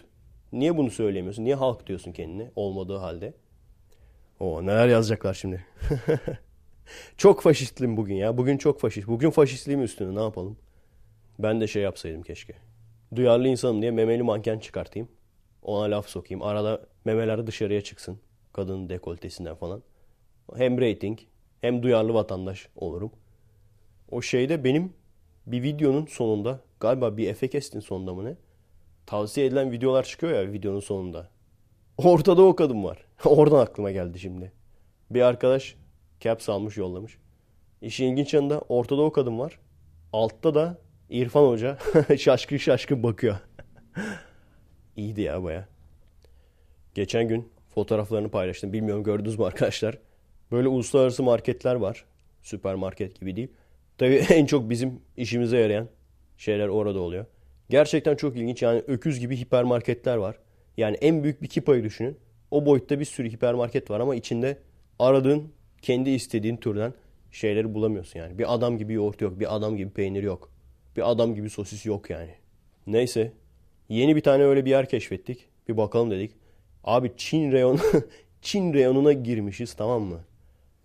Niye bunu söyleyemiyorsun? Niye halk diyorsun kendine olmadığı halde? Oo, neler yazacaklar şimdi. Çok faşistliyim bugün ya. Bugün çok faşist. Bugün faşistliğim üstüne, ne yapalım? Ben de şey yapsaydım keşke. Duyarlı insanım diye memeli manken çıkartayım. Ona laf sokayım. Arada memeler dışarıya çıksın. Kadının dekoltesinden falan. Hem reyting hem duyarlı vatandaş olurum. O şeyde benim bir videonun sonunda, galiba bir Efekest'in sonunda mı ne? Tavsiye edilen videolar çıkıyor ya videonun sonunda. Ortada o kadın var. Oradan aklıma geldi şimdi. Bir arkadaş caps almış yollamış. İşin ilginç yanında ortada o kadın var. Altta da İrfan Hoca şaşkın şaşkın bakıyor. İyiydi ya baya. Geçen gün fotoğraflarını paylaştım. Bilmiyorum gördünüz mü arkadaşlar? Böyle uluslararası marketler var. Süpermarket gibi değil. Tabii en çok bizim işimize yarayan şeyler orada oluyor. Gerçekten çok ilginç. Yani öküz gibi hipermarketler var. Yani en büyük bir Kipa'yı düşünün. O boyutta bir sürü hipermarket var ama içinde aradığın, kendi istediğin türden şeyleri bulamıyorsun yani. Bir adam gibi yoğurt yok. Bir adam gibi peynir yok. Bir adam gibi sosis yok yani. Neyse. Yeni bir tane öyle bir yer keşfettik. Bir bakalım dedik. Abi Çin reyonu, Çin reyonuna girmişiz, tamam mı?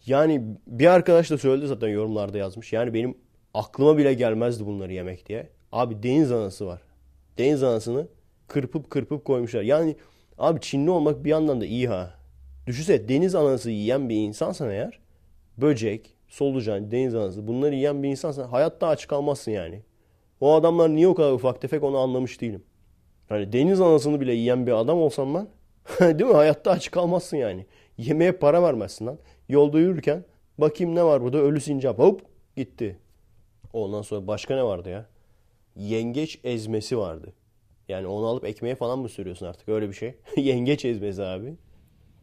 Yani bir arkadaş da söyledi zaten, yorumlarda yazmış. Yani benim aklıma bile gelmezdi bunları yemek diye. Abi deniz anası var. Deniz anasını kırpıp kırpıp koymuşlar. Yani abi Çinli olmak bir yandan da iyi ha. Düşünsene deniz anası yiyen bir insansan eğer, böcek, solucan, deniz anası, bunları yiyen bir insansan hayatta aç kalmazsın yani. O adamlar niye o kadar ufak tefek onu anlamış değilim. Hani deniz anasını bile yiyen bir adam olsam ben değil mi? Hayatta aç kalmazsın yani. Yemeğe para vermezsin lan. Yolda yürürken bakayım ne var burada, ölü sincap, hop gitti. Ondan sonra başka ne vardı ya? Yengeç ezmesi vardı. Yani onu alıp ekmeğe falan mı sürüyorsun artık, öyle bir şey. Yengeç ezmesi abi.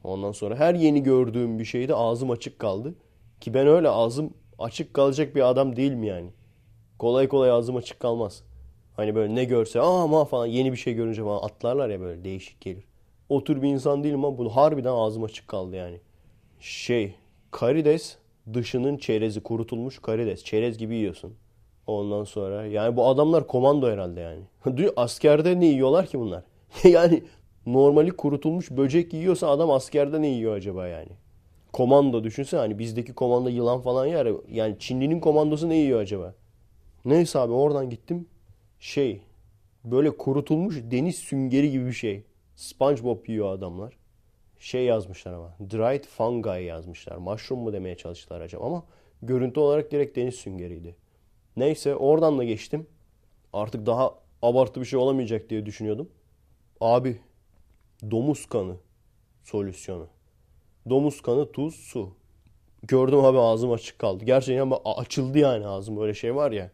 Ondan sonra her yeni gördüğüm bir şeyde ağzım açık kaldı. Ki ben öyle ağzım açık kalacak bir adam değilim yani. Kolay kolay ağzım açık kalmaz. Hani böyle ne görse ama falan, yeni bir şey görünce falan atlarlar ya, böyle değişik gelir. O tür bir insan değilim ama bunu harbiden ağzım açık kaldı yani. Şey, karides, dışının çerezi, kurutulmuş karides. Çerez gibi yiyorsun. Ondan sonra yani bu adamlar komando herhalde yani. Askerde ne yiyorlar ki bunlar? Yani normali kurutulmuş böcek yiyorsa adam askerde ne yiyor acaba yani? Komando düşünsene, hani bizdeki komando yılan falan yer. Yani Çinli'nin komandosu ne yiyor acaba? Neyse abi oradan gittim. Şey, böyle kurutulmuş deniz süngeri gibi bir şey. SpongeBob yiyor adamlar. Şey yazmışlar ama. Dried fungi yazmışlar. Mushroom mu demeye çalıştılar acaba ama görüntü olarak direkt deniz süngeriydi. Neyse oradan da geçtim. Artık daha abartı bir şey olamayacak diye düşünüyordum. Abi domuz kanı solüsyonu. Domuz kanı, tuz, su. Gördüm abi ağzım açık kaldı. Gerçekten açıldı yani ağzım, böyle şey var ya.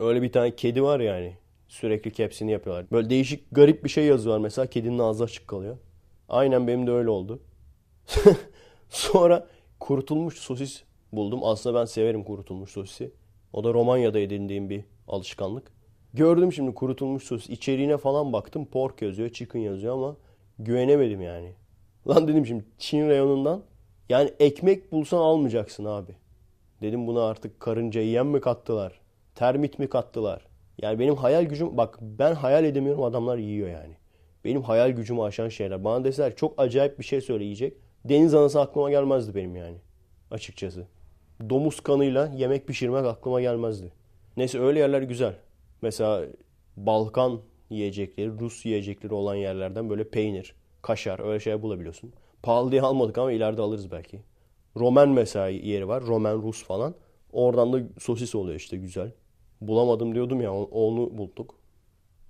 Öyle bir tane kedi var yani. Sürekli kepsini yapıyorlar. Böyle değişik garip bir şey yazıyorlar mesela. Kedinin ağzı açık kalıyor. Aynen benim de öyle oldu. Sonra kurutulmuş sosis buldum. Aslında ben severim kurutulmuş sosisi. O da Romanya'da edindiğim bir alışkanlık. Gördüm şimdi kurutulmuş sosis. İçeriğine falan baktım. Pork yazıyor, chicken yazıyor ama güvenemedim yani. Lan dedim şimdi Çin reyonundan yani ekmek bulsan almayacaksın abi. Dedim buna artık karınca yiyen mi kattılar? Termit mi kattılar? Yani benim hayal gücüm, bak ben hayal edemiyorum, adamlar yiyor yani. Benim hayal gücümü aşan şeyler. Bana deseler çok acayip bir şey söyleyecek. Deniz anası aklıma gelmezdi benim yani. Açıkçası. Domuz kanıyla yemek pişirmek aklıma gelmezdi. Neyse öyle yerler güzel. Mesela Balkan yiyecekleri, Rus yiyecekleri olan yerlerden böyle peynir, kaşar, öyle şey bulabiliyorsun. Pahalı diye almadık ama ileride alırız belki. Romen mesela yeri var. Romen, Rus falan. Oradan da sosis oluyor işte, güzel. Bulamadım diyordum ya, onu bulduk.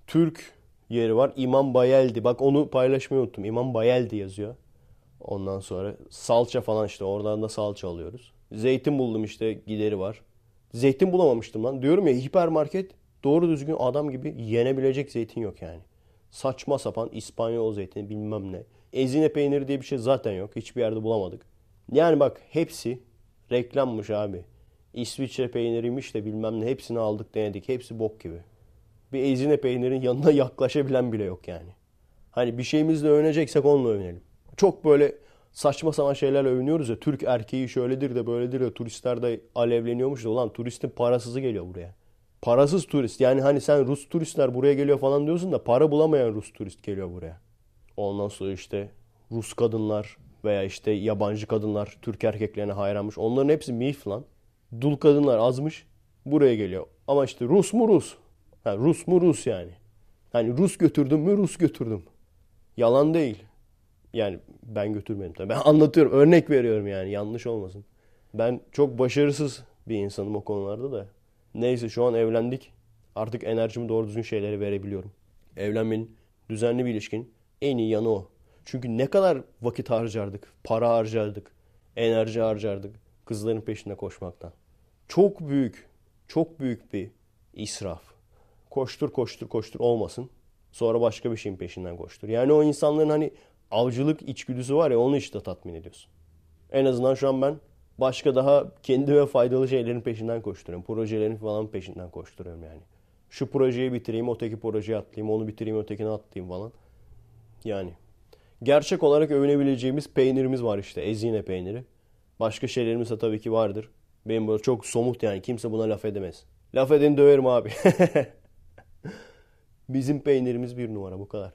Türk yeri var. İmam Bayeldi. Bak onu paylaşmayı unuttum. İmam Bayeldi yazıyor. Ondan sonra salça falan işte. Oradan da salça alıyoruz. Zeytin buldum işte, gideri var. Zeytin bulamamıştım lan. Diyorum ya hipermarket doğru düzgün adam gibi yenebilecek zeytin yok yani. Saçma sapan İspanyol zeytini bilmem ne. Ezine peyniri diye bir şey zaten yok. Hiçbir yerde bulamadık. Yani bak hepsi reklammış abi. İsviçre peyniriymiş de bilmem ne, hepsini aldık denedik. Hepsi bok gibi. Bir ezine peynirin yanına yaklaşabilen bile yok yani. Hani bir şeyimizle övüneceksek onunla övünelim. Çok böyle saçma sapan şeylerle övünüyoruz ya. Türk erkeği şöyledir de böyledir de turistler de alevleniyormuş da. Ulan turistin parasızı geliyor buraya. Parasız turist. Yani hani sen Rus turistler buraya geliyor falan diyorsun da para bulamayan Rus turist geliyor buraya. Ondan sonra işte Rus kadınlar veya işte yabancı kadınlar Türk erkeklerine hayranmış. Onların hepsi milf lan. Dul kadınlar azmış. Buraya geliyor. Ama işte Rus mu Rus? Ha, Rus mu Rus yani. Hani Rus götürdüm mü Rus götürdüm. Yalan değil. Yani ben götürmedim tabii. Ben anlatıyorum. Örnek veriyorum yani. Yanlış olmasın. Ben çok başarısız bir insanım o konularda da. Neyse şu an evlendik. Artık enerjimi doğru düzgün şeylere verebiliyorum. Evlenmenin, düzenli bir ilişkinin en iyi yanı o. Çünkü ne kadar vakit harcardık, para harcardık, enerji harcardık kızların peşinde koşmaktan. Çok büyük, çok büyük bir israf. Koştur, koştur, koştur olmasın. Sonra başka bir şeyin peşinden koştur. Yani o insanların hani avcılık içgüdüsü var ya, onu işte tatmin ediyorsun. En azından şu an ben başka daha kendime faydalı şeylerin peşinden koşturuyorum. Projelerin falan peşinden koşturuyorum yani. Şu projeyi bitireyim, öteki projeye atlayayım, onu bitireyim, ötekine atlayayım falan. Yani gerçek olarak övünebileceğimiz peynirimiz var işte. Ezine peyniri. Başka şeylerimiz de tabii ki vardır. Benim böyle çok somut yani. Kimse buna laf edemez. Laf edeni döverim abi. Bizim peynirimiz bir numara, bu kadar.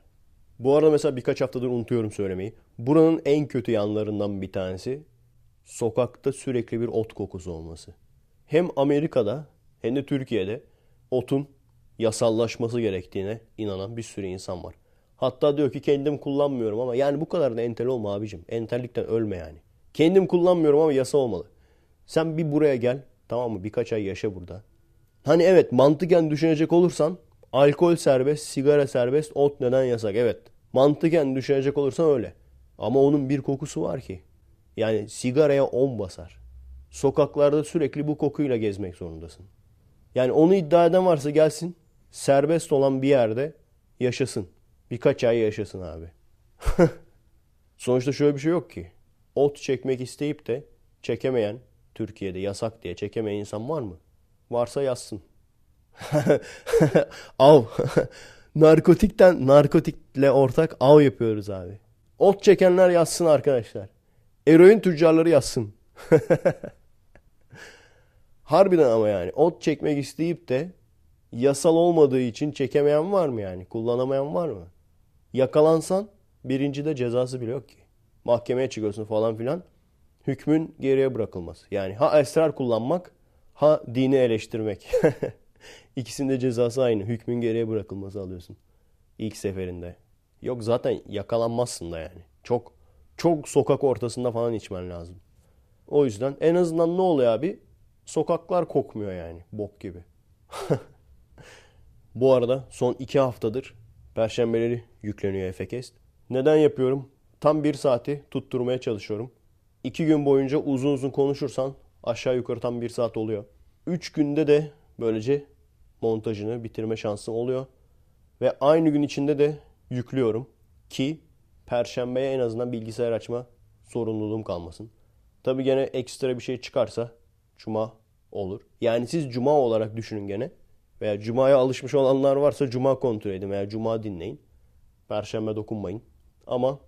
Bu arada mesela birkaç haftadır unutuyorum söylemeyi. Buranın en kötü yanlarından bir tanesi sokakta sürekli bir ot kokusu olması. Hem Amerika'da hem de Türkiye'de otun yasallaşması gerektiğine inanan bir sürü insan var. Hatta diyor ki kendim kullanmıyorum ama yani bu kadar da entel olma abicim. Entellikten ölme yani. Kendim kullanmıyorum ama yasa olmalı. Sen bir buraya gel, tamam mı? Birkaç ay yaşa burada. Hani evet, mantıken düşünecek olursan alkol serbest, sigara serbest, ot neden yasak? Evet, mantıken düşünecek olursan öyle. Ama onun bir kokusu var ki. Yani sigaraya on basar. Sokaklarda sürekli bu kokuyla gezmek zorundasın. Yani onu iddia eden varsa gelsin, serbest olan bir yerde yaşasın. Birkaç ay yaşasın abi. Sonuçta şöyle bir şey yok ki. Ot çekmek isteyip de çekemeyen, Türkiye'de yasak diye çekemeyen insan var mı? Varsa yazsın. Av. Narkotikten, narkotikle ortak av yapıyoruz abi. Ot çekenler yazsın arkadaşlar. Eroin tüccarları yazsın. Harbiden ama yani. Ot çekmek isteyip de yasal olmadığı için çekemeyen var mı yani? Kullanamayan var mı? Yakalansan birinci de cezası bile yok ki. Mahkemeye çıkıyorsun falan filan. Hükmün geriye bırakılması. Yani ha esrar kullanmak, ha dini eleştirmek. İkisinde cezası aynı. Hükmün geriye bırakılması alıyorsun. İlk seferinde. Yok zaten yakalanmazsın da yani. Çok çok sokak ortasında falan içmen lazım. O yüzden en azından ne oluyor abi? Sokaklar kokmuyor yani. Bok gibi. Bu arada son iki haftadır perşembeleri yükleniyor Efekest. Neden yapıyorum? Tam bir saati tutturmaya çalışıyorum. İki gün boyunca uzun uzun konuşursan aşağı yukarı tam bir saat oluyor. Üç günde de böylece montajını bitirme şansım oluyor. Ve aynı gün içinde de yüklüyorum ki perşembeye en azından bilgisayar açma sorumluluğum kalmasın. Tabii gene ekstra bir şey çıkarsa cuma olur. Yani siz cuma olarak düşünün gene. Veya cumaya alışmış olanlar varsa cuma kontrol edin veya cuma dinleyin. Perşembe dokunmayın. Ama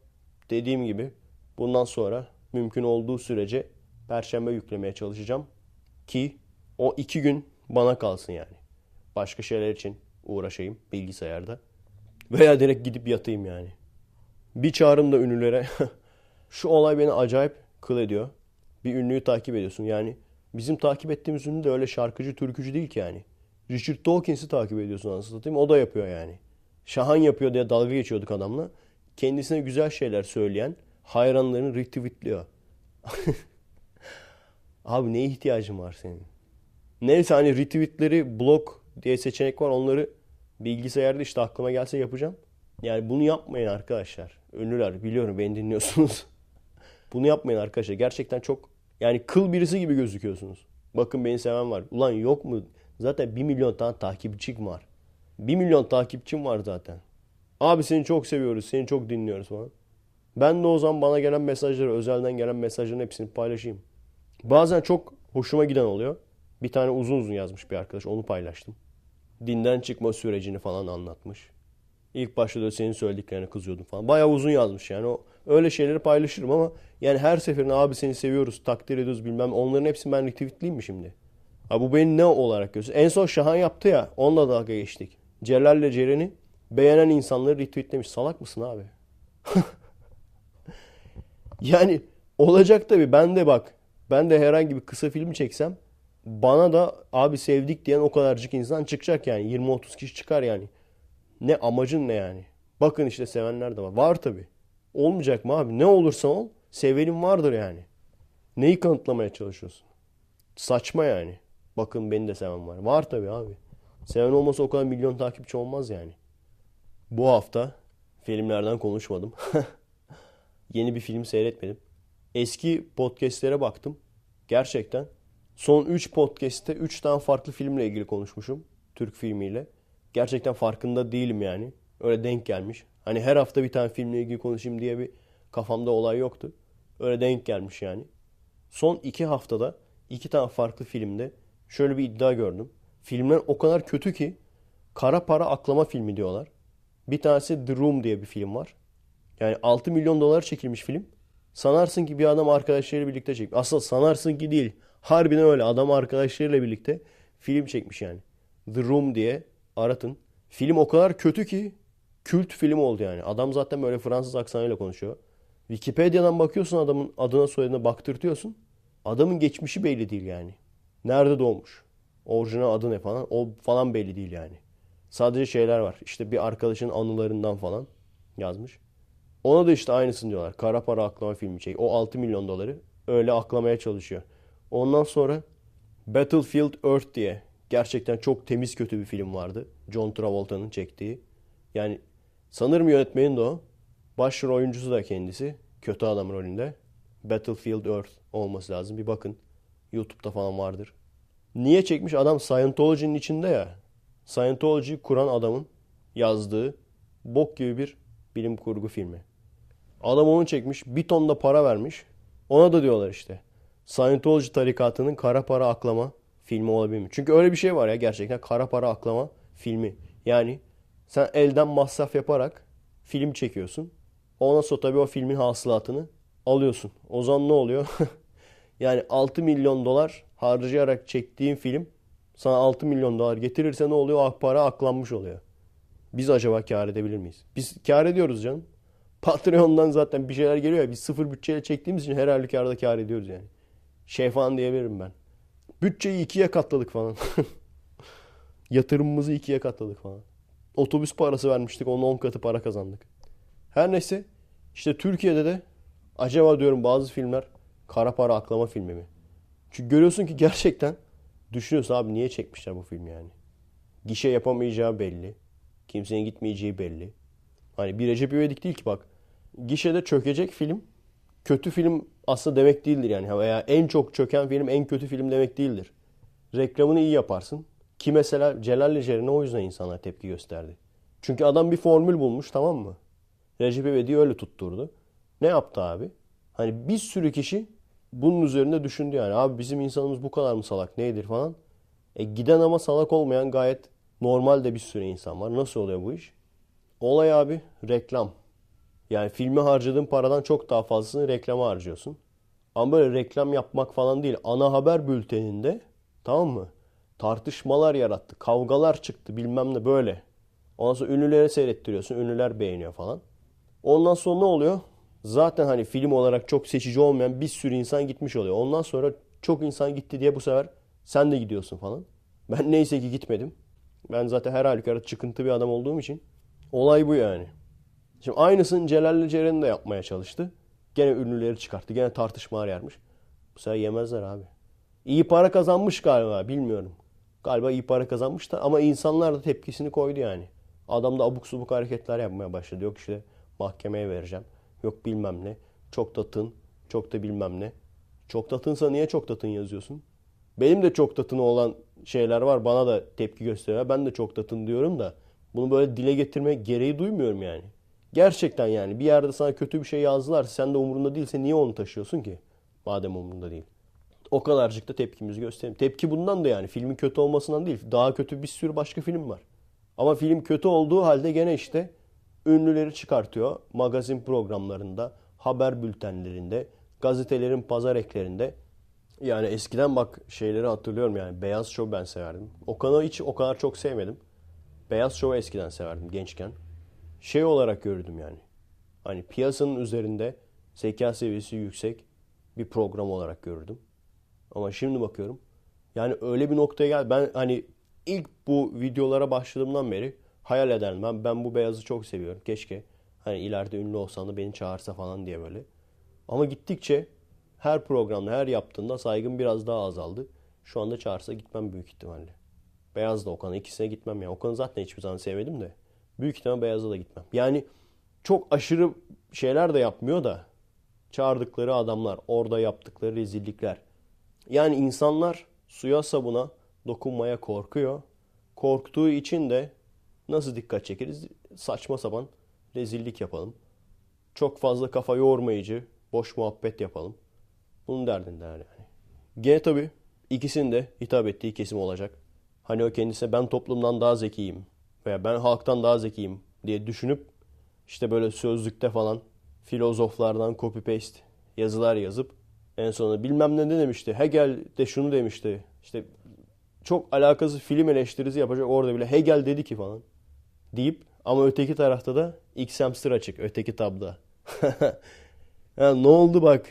dediğim gibi bundan sonra mümkün olduğu sürece perşembe yüklemeye çalışacağım. Ki o iki gün bana kalsın yani. Başka şeyler için uğraşayım bilgisayarda. Veya direkt gidip yatayım yani. Bir çağrım da ünlülere. Şu olay beni acayip kıl ediyor. Bir ünlüyü takip ediyorsun yani. Bizim takip ettiğimiz ünlü de öyle şarkıcı, türkücü değil ki yani. Richard Dawkins'i takip ediyorsun anasını satayım. O da yapıyor yani. Şahan yapıyor diye dalga geçiyorduk adamla. Kendisine güzel şeyler söyleyen hayranlarını retweetliyor. Abi neye ihtiyacın var senin? Neyse hani retweetleri blok diye seçenek var. Onları bilgisayarda işte aklıma gelse yapacağım. Yani bunu yapmayın arkadaşlar. Ünlüler, biliyorum beni dinliyorsunuz. Bunu yapmayın arkadaşlar. Gerçekten çok yani kıl birisi gibi gözüküyorsunuz. Bakın beni seven var. Ulan yok mu? Zaten bir milyon tane takipçim var. bir milyon takipçim var zaten. Abi seni çok seviyoruz, seni çok dinliyoruz falan. Ben de o zaman bana gelen mesajları, özelden gelen mesajların hepsini paylaşayım. Bazen çok hoşuma giden oluyor. Bir tane uzun uzun yazmış bir arkadaş, onu paylaştım. Dinden çıkma sürecini falan anlatmış. İlk başta da senin söylediklerine kızıyordum falan. Bayağı uzun yazmış yani. O, öyle şeyleri paylaşırım ama yani her seferinde abi seni seviyoruz, takdir ediyoruz bilmem. Onların hepsini ben retweetleyeyim mi şimdi? Abi bu beni ne olarak gösteriyor? En son Şahan yaptı ya. Onunla dalga geçtik. Celal'le Ceren'i beğenen insanları retweetlemiş. Salak mısın abi? Yani olacak tabii. Ben de bak. Ben de herhangi bir kısa film çeksem bana da abi sevdik diyen o kadarcık insan çıkacak yani. yirmi otuz kişi çıkar yani. Ne amacın ne yani? Bakın işte sevenler de var. Var tabii. Olmayacak mı abi? Ne olursa ol sevenim vardır yani. Neyi kanıtlamaya çalışıyorsun? Saçma yani. Bakın beni de seven var. Var tabii abi. Seven olmasa o kadar milyon takipçi olmaz yani. Bu hafta filmlerden konuşmadım. Yeni bir film seyretmedim. Eski podcastlere baktım. Gerçekten. Son üç podcastte üç tane farklı filmle ilgili konuşmuşum. Türk filmiyle. Gerçekten farkında değilim yani. Öyle denk gelmiş. Hani her hafta bir tane filmle ilgili konuşayım diye bir kafamda olay yoktu. Öyle denk gelmiş yani. Son iki haftada iki tane farklı filmde şöyle bir iddia gördüm. Filmler o kadar kötü ki kara para aklama filmi diyorlar. Bir tanesi The Room diye bir film var. Yani altı milyon dolar çekilmiş film. Sanarsın ki bir adam arkadaşlarıyla birlikte çekmiş. Aslında sanarsın ki değil. Harbiden öyle. Adam arkadaşlarıyla birlikte film çekmiş yani. The Room diye aratın. Film o kadar kötü ki kült film oldu yani. Adam zaten böyle Fransız aksanıyla konuşuyor. Wikipedia'dan bakıyorsun adamın adına soyadına baktırtıyorsun. Adamın geçmişi belli değil yani. Nerede doğmuş? Orijinal adı ne falan? O falan belli değil yani. Sadece şeyler var. İşte bir arkadaşın anılarından falan yazmış. Ona da işte aynısını diyorlar. Kara para aklama filmi çek. O altı milyon doları öyle aklamaya çalışıyor. Ondan sonra Battlefield Earth diye gerçekten çok temiz kötü bir film vardı. John Travolta'nın çektiği. Yani sanırım yönetmenin de o. Başrol oyuncusu da kendisi. Kötü adam rolünde. Battlefield Earth olması lazım. Bir bakın. YouTube'da falan vardır. Niye çekmiş? Adam Scientology'nin içinde ya. Scientology'yi kuran adamın yazdığı bok gibi bir bilim kurgu filmi. Adam onu çekmiş. Bir ton da para vermiş. Ona da diyorlar işte. Scientology tarikatının kara para aklama filmi olabilir mi? Çünkü öyle bir şey var ya gerçekten. Kara para aklama filmi. Yani sen elden masraf yaparak film çekiyorsun. Ondan sonra tabii o filmin hasılatını alıyorsun. O zaman ne oluyor? Yani altı milyon dolar harcayarak çektiğin film sana altı milyon dolar getirirse ne oluyor? O para aklanmış oluyor. Biz acaba kâr edebilir miyiz? Biz kâr ediyoruz canım. Patreon'dan zaten bir şeyler geliyor ya. Biz sıfır bütçeyle çektiğimiz için her halükarda kâr ediyoruz yani. Şey falan diyebilirim ben. Bütçeyi ikiye katladık falan. Yatırımımızı ikiye katladık falan. Otobüs parası vermiştik. Onun on katı para kazandık. Her neyse. İşte Türkiye'de de acaba diyorum bazı filmler kara para aklama filmi mi? Çünkü görüyorsun ki gerçekten düşünüyorsun abi niye çekmişler bu filmi yani. Gişe yapamayacağı belli. Kimsenin gitmeyeceği belli. Hani bir Recep İvedik değil ki bak. Gişede çökecek film kötü film aslında demek değildir yani. Veya en çok çöken film en kötü film demek değildir. Reklamını iyi yaparsın. Ki mesela Celal'le Ceren'e o yüzden insanlar tepki gösterdi. Çünkü adam bir formül bulmuş tamam mı? Recep İvedik'i öyle tutturdu. Ne yaptı abi? Hani bir sürü kişi bunun üzerinde düşündü yani. Abi bizim insanımız bu kadar mı salak nedir falan. E giden ama salak olmayan gayet normal de bir sürü insan var. Nasıl oluyor bu iş? Olay abi reklam. Yani filme harcadığın paradan çok daha fazlasını reklama harcıyorsun. Ama böyle reklam yapmak falan değil. Ana haber bülteninde tamam mı? Tartışmalar yarattı. Kavgalar çıktı bilmem ne böyle. Ondan sonra ünlülere seyrettiriyorsun. Ünlüler beğeniyor falan. Ondan sonra ne oluyor? Zaten hani film olarak çok seçici olmayan bir sürü insan gitmiş oluyor. Ondan sonra çok insan gitti diye bu sefer sen de gidiyorsun falan. Ben neyse ki gitmedim. Ben zaten her halükarda çıkıntı bir adam olduğum için. Olay bu yani. Şimdi aynısını Celal'le Ceren'in de yapmaya çalıştı. Gene ünlüleri çıkarttı. Gene tartışmalar yarmış. Bu sefer yemezler abi. İyi para kazanmış galiba bilmiyorum. Galiba iyi para kazanmış da ama insanlar da tepkisini koydu yani. Adam da abuk subuk hareketler yapmaya başladı. Yok işte mahkemeye vereceğim. Yok bilmem ne. Çok da tın. Çok da bilmem ne. Çok da tınsa niye çok da tın yazıyorsun? Benim de çok da tını olan şeyler var. Bana da tepki gösteriyor. Ben de çok da tın diyorum da bunu böyle dile getirmeye gereği duymuyorum yani. Gerçekten yani bir yerde sana kötü bir şey yazdılar. Sen de umurunda değilse niye onu taşıyorsun ki? Madem umurunda değil. O kadarcık da tepkimizi gösterelim. Tepki bundan da yani. Filmin kötü olmasından değil. Daha kötü bir sürü başka film var. Ama film kötü olduğu halde gene işte ünlüleri çıkartıyor. Magazin programlarında, haber bültenlerinde, gazetelerin pazar eklerinde. Yani eskiden bak şeyleri hatırlıyorum yani. Beyaz Şov'u ben severdim. Okan'ı hiç o kadar çok sevmedim. Beyaz Şov'u eskiden severdim gençken. Şey olarak gördüm yani. Hani piyasanın üzerinde zeka seviyesi yüksek bir program olarak gördüm. Ama şimdi bakıyorum. Yani öyle bir noktaya geldi. Ben hani ilk bu videolara başladığımdan beri hayal ederdim. Ben, ben bu beyazı çok seviyorum. Keşke hani ileride ünlü olsan da beni çağırsa falan diye böyle. Ama gittikçe her programda, her yaptığında saygım biraz daha azaldı. Şu anda çağırsa gitmem büyük ihtimalle. Beyaz da Okan'a, ikisine gitmem ya. Okan'ı zaten hiçbir zaman sevmedim de. Büyük ihtimalle Beyaz'a da gitmem. Yani çok aşırı şeyler de yapmıyor da. Çağırdıkları adamlar, orada yaptıkları rezillikler. Yani insanlar suya sabuna dokunmaya korkuyor. Korktuğu için de nasıl dikkat çekeriz? Saçma sapan rezillik yapalım. Çok fazla kafa yormayıcı, boş muhabbet yapalım. Bunun derdindeler yani. Gene tabii ikisinin de hitap ettiği kesim olacak. Hani o kendisine ben toplumdan daha zekiyim veya ben halktan daha zekiyim diye düşünüp işte böyle sözlükte falan filozoflardan copy paste yazılar yazıp en sonunda bilmem ne de demişti. Hegel de şunu demişti. İşte çok alakasız film eleştirisi yapacak orada bile Hegel dedi ki falan deyip ama öteki tarafta da X hamster açık öteki tabda. Yani ne oldu bak.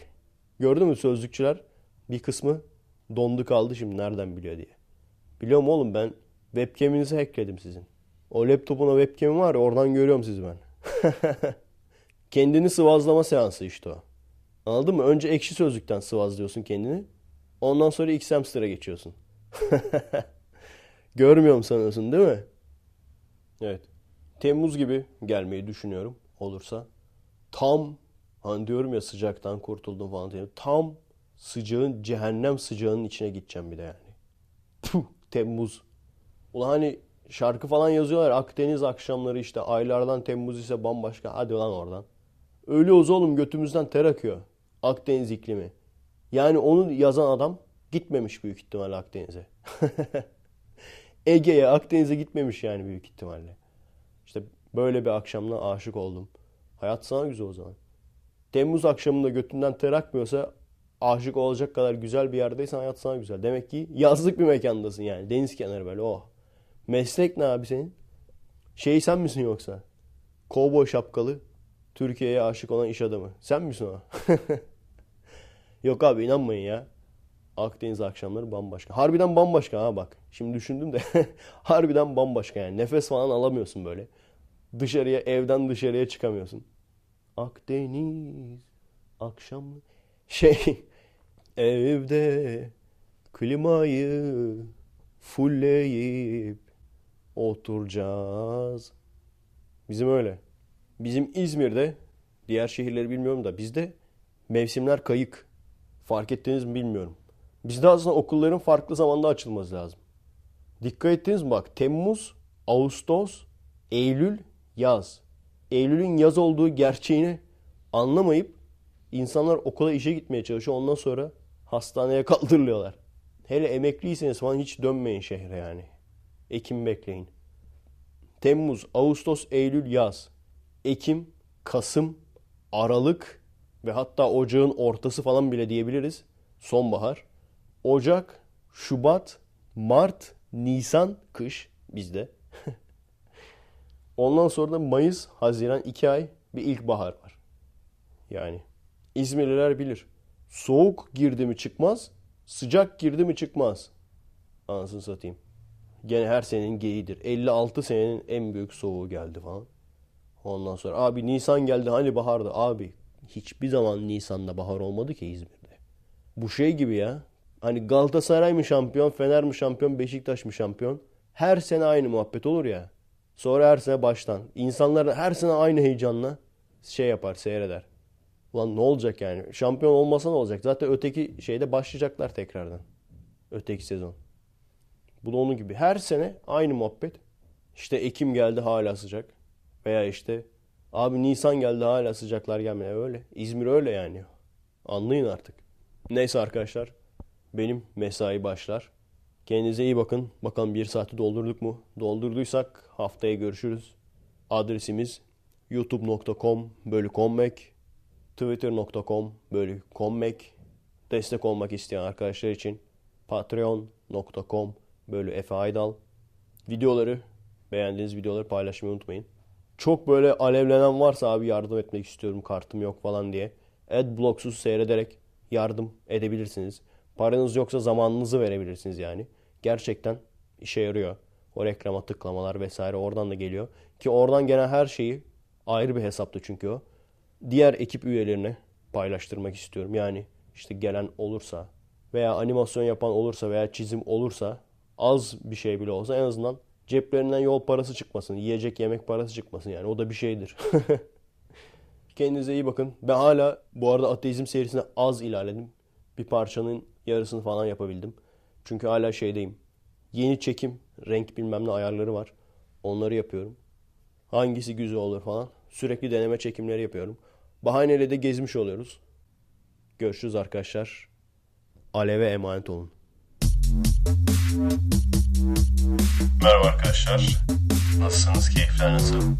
Gördün mü sözlükçüler bir kısmı dondu kaldı şimdi nereden biliyor diye. Biliyorum oğlum ben webcam'inizi hackledim sizin. O laptopuna webcam'i var ya oradan görüyorum sizi ben. Kendini sıvazlama seansı işte o. Anladın mı? Önce ekşi sözlükten sıvazlıyorsun kendini. Ondan sonra X-Hamster'a geçiyorsun. Görmüyorum sanıyorsun değil mi? Evet. Temmuz gibi gelmeyi düşünüyorum olursa. Tam hani diyorum ya sıcaktan kurtuldum falan diye. Tam sıcağın, cehennem sıcağının içine gideceğim bir de yani. Puh, Temmuz. Ulan hani şarkı falan yazıyorlar. Akdeniz akşamları işte aylardan Temmuz ise bambaşka. Hadi lan oradan. Ölüyoruz oğlum götümüzden ter akıyor. Akdeniz iklimi. Yani onu yazan adam gitmemiş büyük ihtimalle Akdeniz'e. Ege'ye, Akdeniz'e gitmemiş yani büyük ihtimalle. İşte böyle bir akşamla aşık oldum. Hayat sana güzel o zaman. Temmuz akşamında götünden ter akmıyorsa aşık olacak kadar güzel bir yerdeysen hayat sana güzel. Demek ki yazlık bir mekandasın yani. Deniz kenarı böyle oh. Meslek ne abi senin? Şey sen misin yoksa? Kovboy şapkalı Türkiye'ye aşık olan iş adamı. Sen misin o? Yok abi inanmayın ya. Akdeniz akşamları bambaşka. Harbiden bambaşka ha bak. Şimdi düşündüm de. Harbiden bambaşka yani. Nefes falan alamıyorsun böyle. Dışarıya evden dışarıya çıkamıyorsun. Akdeniz akşam şey evde klimayı fulleyip oturacağız. Bizim öyle. Bizim İzmir'de diğer şehirleri bilmiyorum da bizde mevsimler kayık. Fark ettiniz mi bilmiyorum. Bizde aslında okulların farklı zamanda açılması lazım. Dikkat ettiniz mi bak Temmuz, Ağustos, Eylül, yaz. Eylül'ün yaz olduğu gerçeğini anlamayıp insanlar okula işe gitmeye çalışıyor. Ondan sonra hastaneye kaldırılıyorlar. Hele emekliyseniz falan hiç dönmeyin şehre yani. Ekim bekleyin. Temmuz, Ağustos, Eylül, yaz. Ekim, Kasım, Aralık ve hatta Ocağın ortası falan bile diyebiliriz. Sonbahar. Ocak, Şubat, Mart, Nisan, kış bizde. Ondan sonra da Mayıs, Haziran iki ay bir ilkbahar var. Yani İzmirliler bilir. Soğuk girdi mi çıkmaz, sıcak girdi mi çıkmaz. Anasını satayım. Gene her senenin geyiğidir. elli altı senenin en büyük soğuğu geldi falan. Ondan sonra abi Nisan geldi hani bahardı. Abi hiçbir zaman Nisan'da bahar olmadı ki İzmir'de. Bu şey gibi ya. Hani Galatasaray mı şampiyon, Fener mi şampiyon, Beşiktaş mı şampiyon? Her sene aynı muhabbet olur ya. Sonra her sene baştan. İnsanlar her sene aynı heyecanla şey yapar, seyreder. Ulan ne olacak yani? Şampiyon olmasa ne olacak? Zaten öteki şeyde başlayacaklar tekrardan. Öteki sezon. Bu da onun gibi. Her sene aynı muhabbet. İşte Ekim geldi hala sıcak. Veya işte abi Nisan geldi hala sıcaklar gelmeye öyle. İzmir öyle yani. Anlayın artık. Neyse arkadaşlar. Benim mesai başlar. Kendinize iyi bakın. Bakalım bir saati doldurduk mu? Doldurduysak haftaya görüşürüz. Adresimiz youtube nokta com bölü kommek, twitter nokta com bölü kommek, Destek olmak isteyen arkadaşlar için patreon.com bölü Efe Aydal. Videoları, beğendiğiniz videoları paylaşmayı unutmayın. Çok böyle alevlenen varsa abi yardım etmek istiyorum, kartım yok falan diye adblocksuz seyrederek yardım edebilirsiniz. Paranız yoksa zamanınızı verebilirsiniz yani. Gerçekten işe yarıyor. O reklama tıklamalar vesaire oradan da geliyor. Ki oradan gelen her şeyi, ayrı bir hesaptı çünkü o, diğer ekip üyelerine paylaştırmak istiyorum. Yani işte gelen olursa veya animasyon yapan olursa veya çizim olursa, az bir şey bile olsa en azından ceplerinden yol parası çıkmasın. Yiyecek yemek parası çıkmasın yani. O da bir şeydir. Kendinize iyi bakın. Ben hala bu arada ateizm serisine az ilerledim. Bir parçanın yarısını falan yapabildim. Çünkü hala şeydeyim. Yeni çekim, renk bilmem ne ayarları var. Onları yapıyorum. Hangisi güzel olur falan. Sürekli deneme çekimleri yapıyorum. Bahaneyle de gezmiş oluyoruz. Görüşürüz arkadaşlar. Aleve emanet olun. Merhaba arkadaşlar. Nasılsınız? Keyifler nasıl?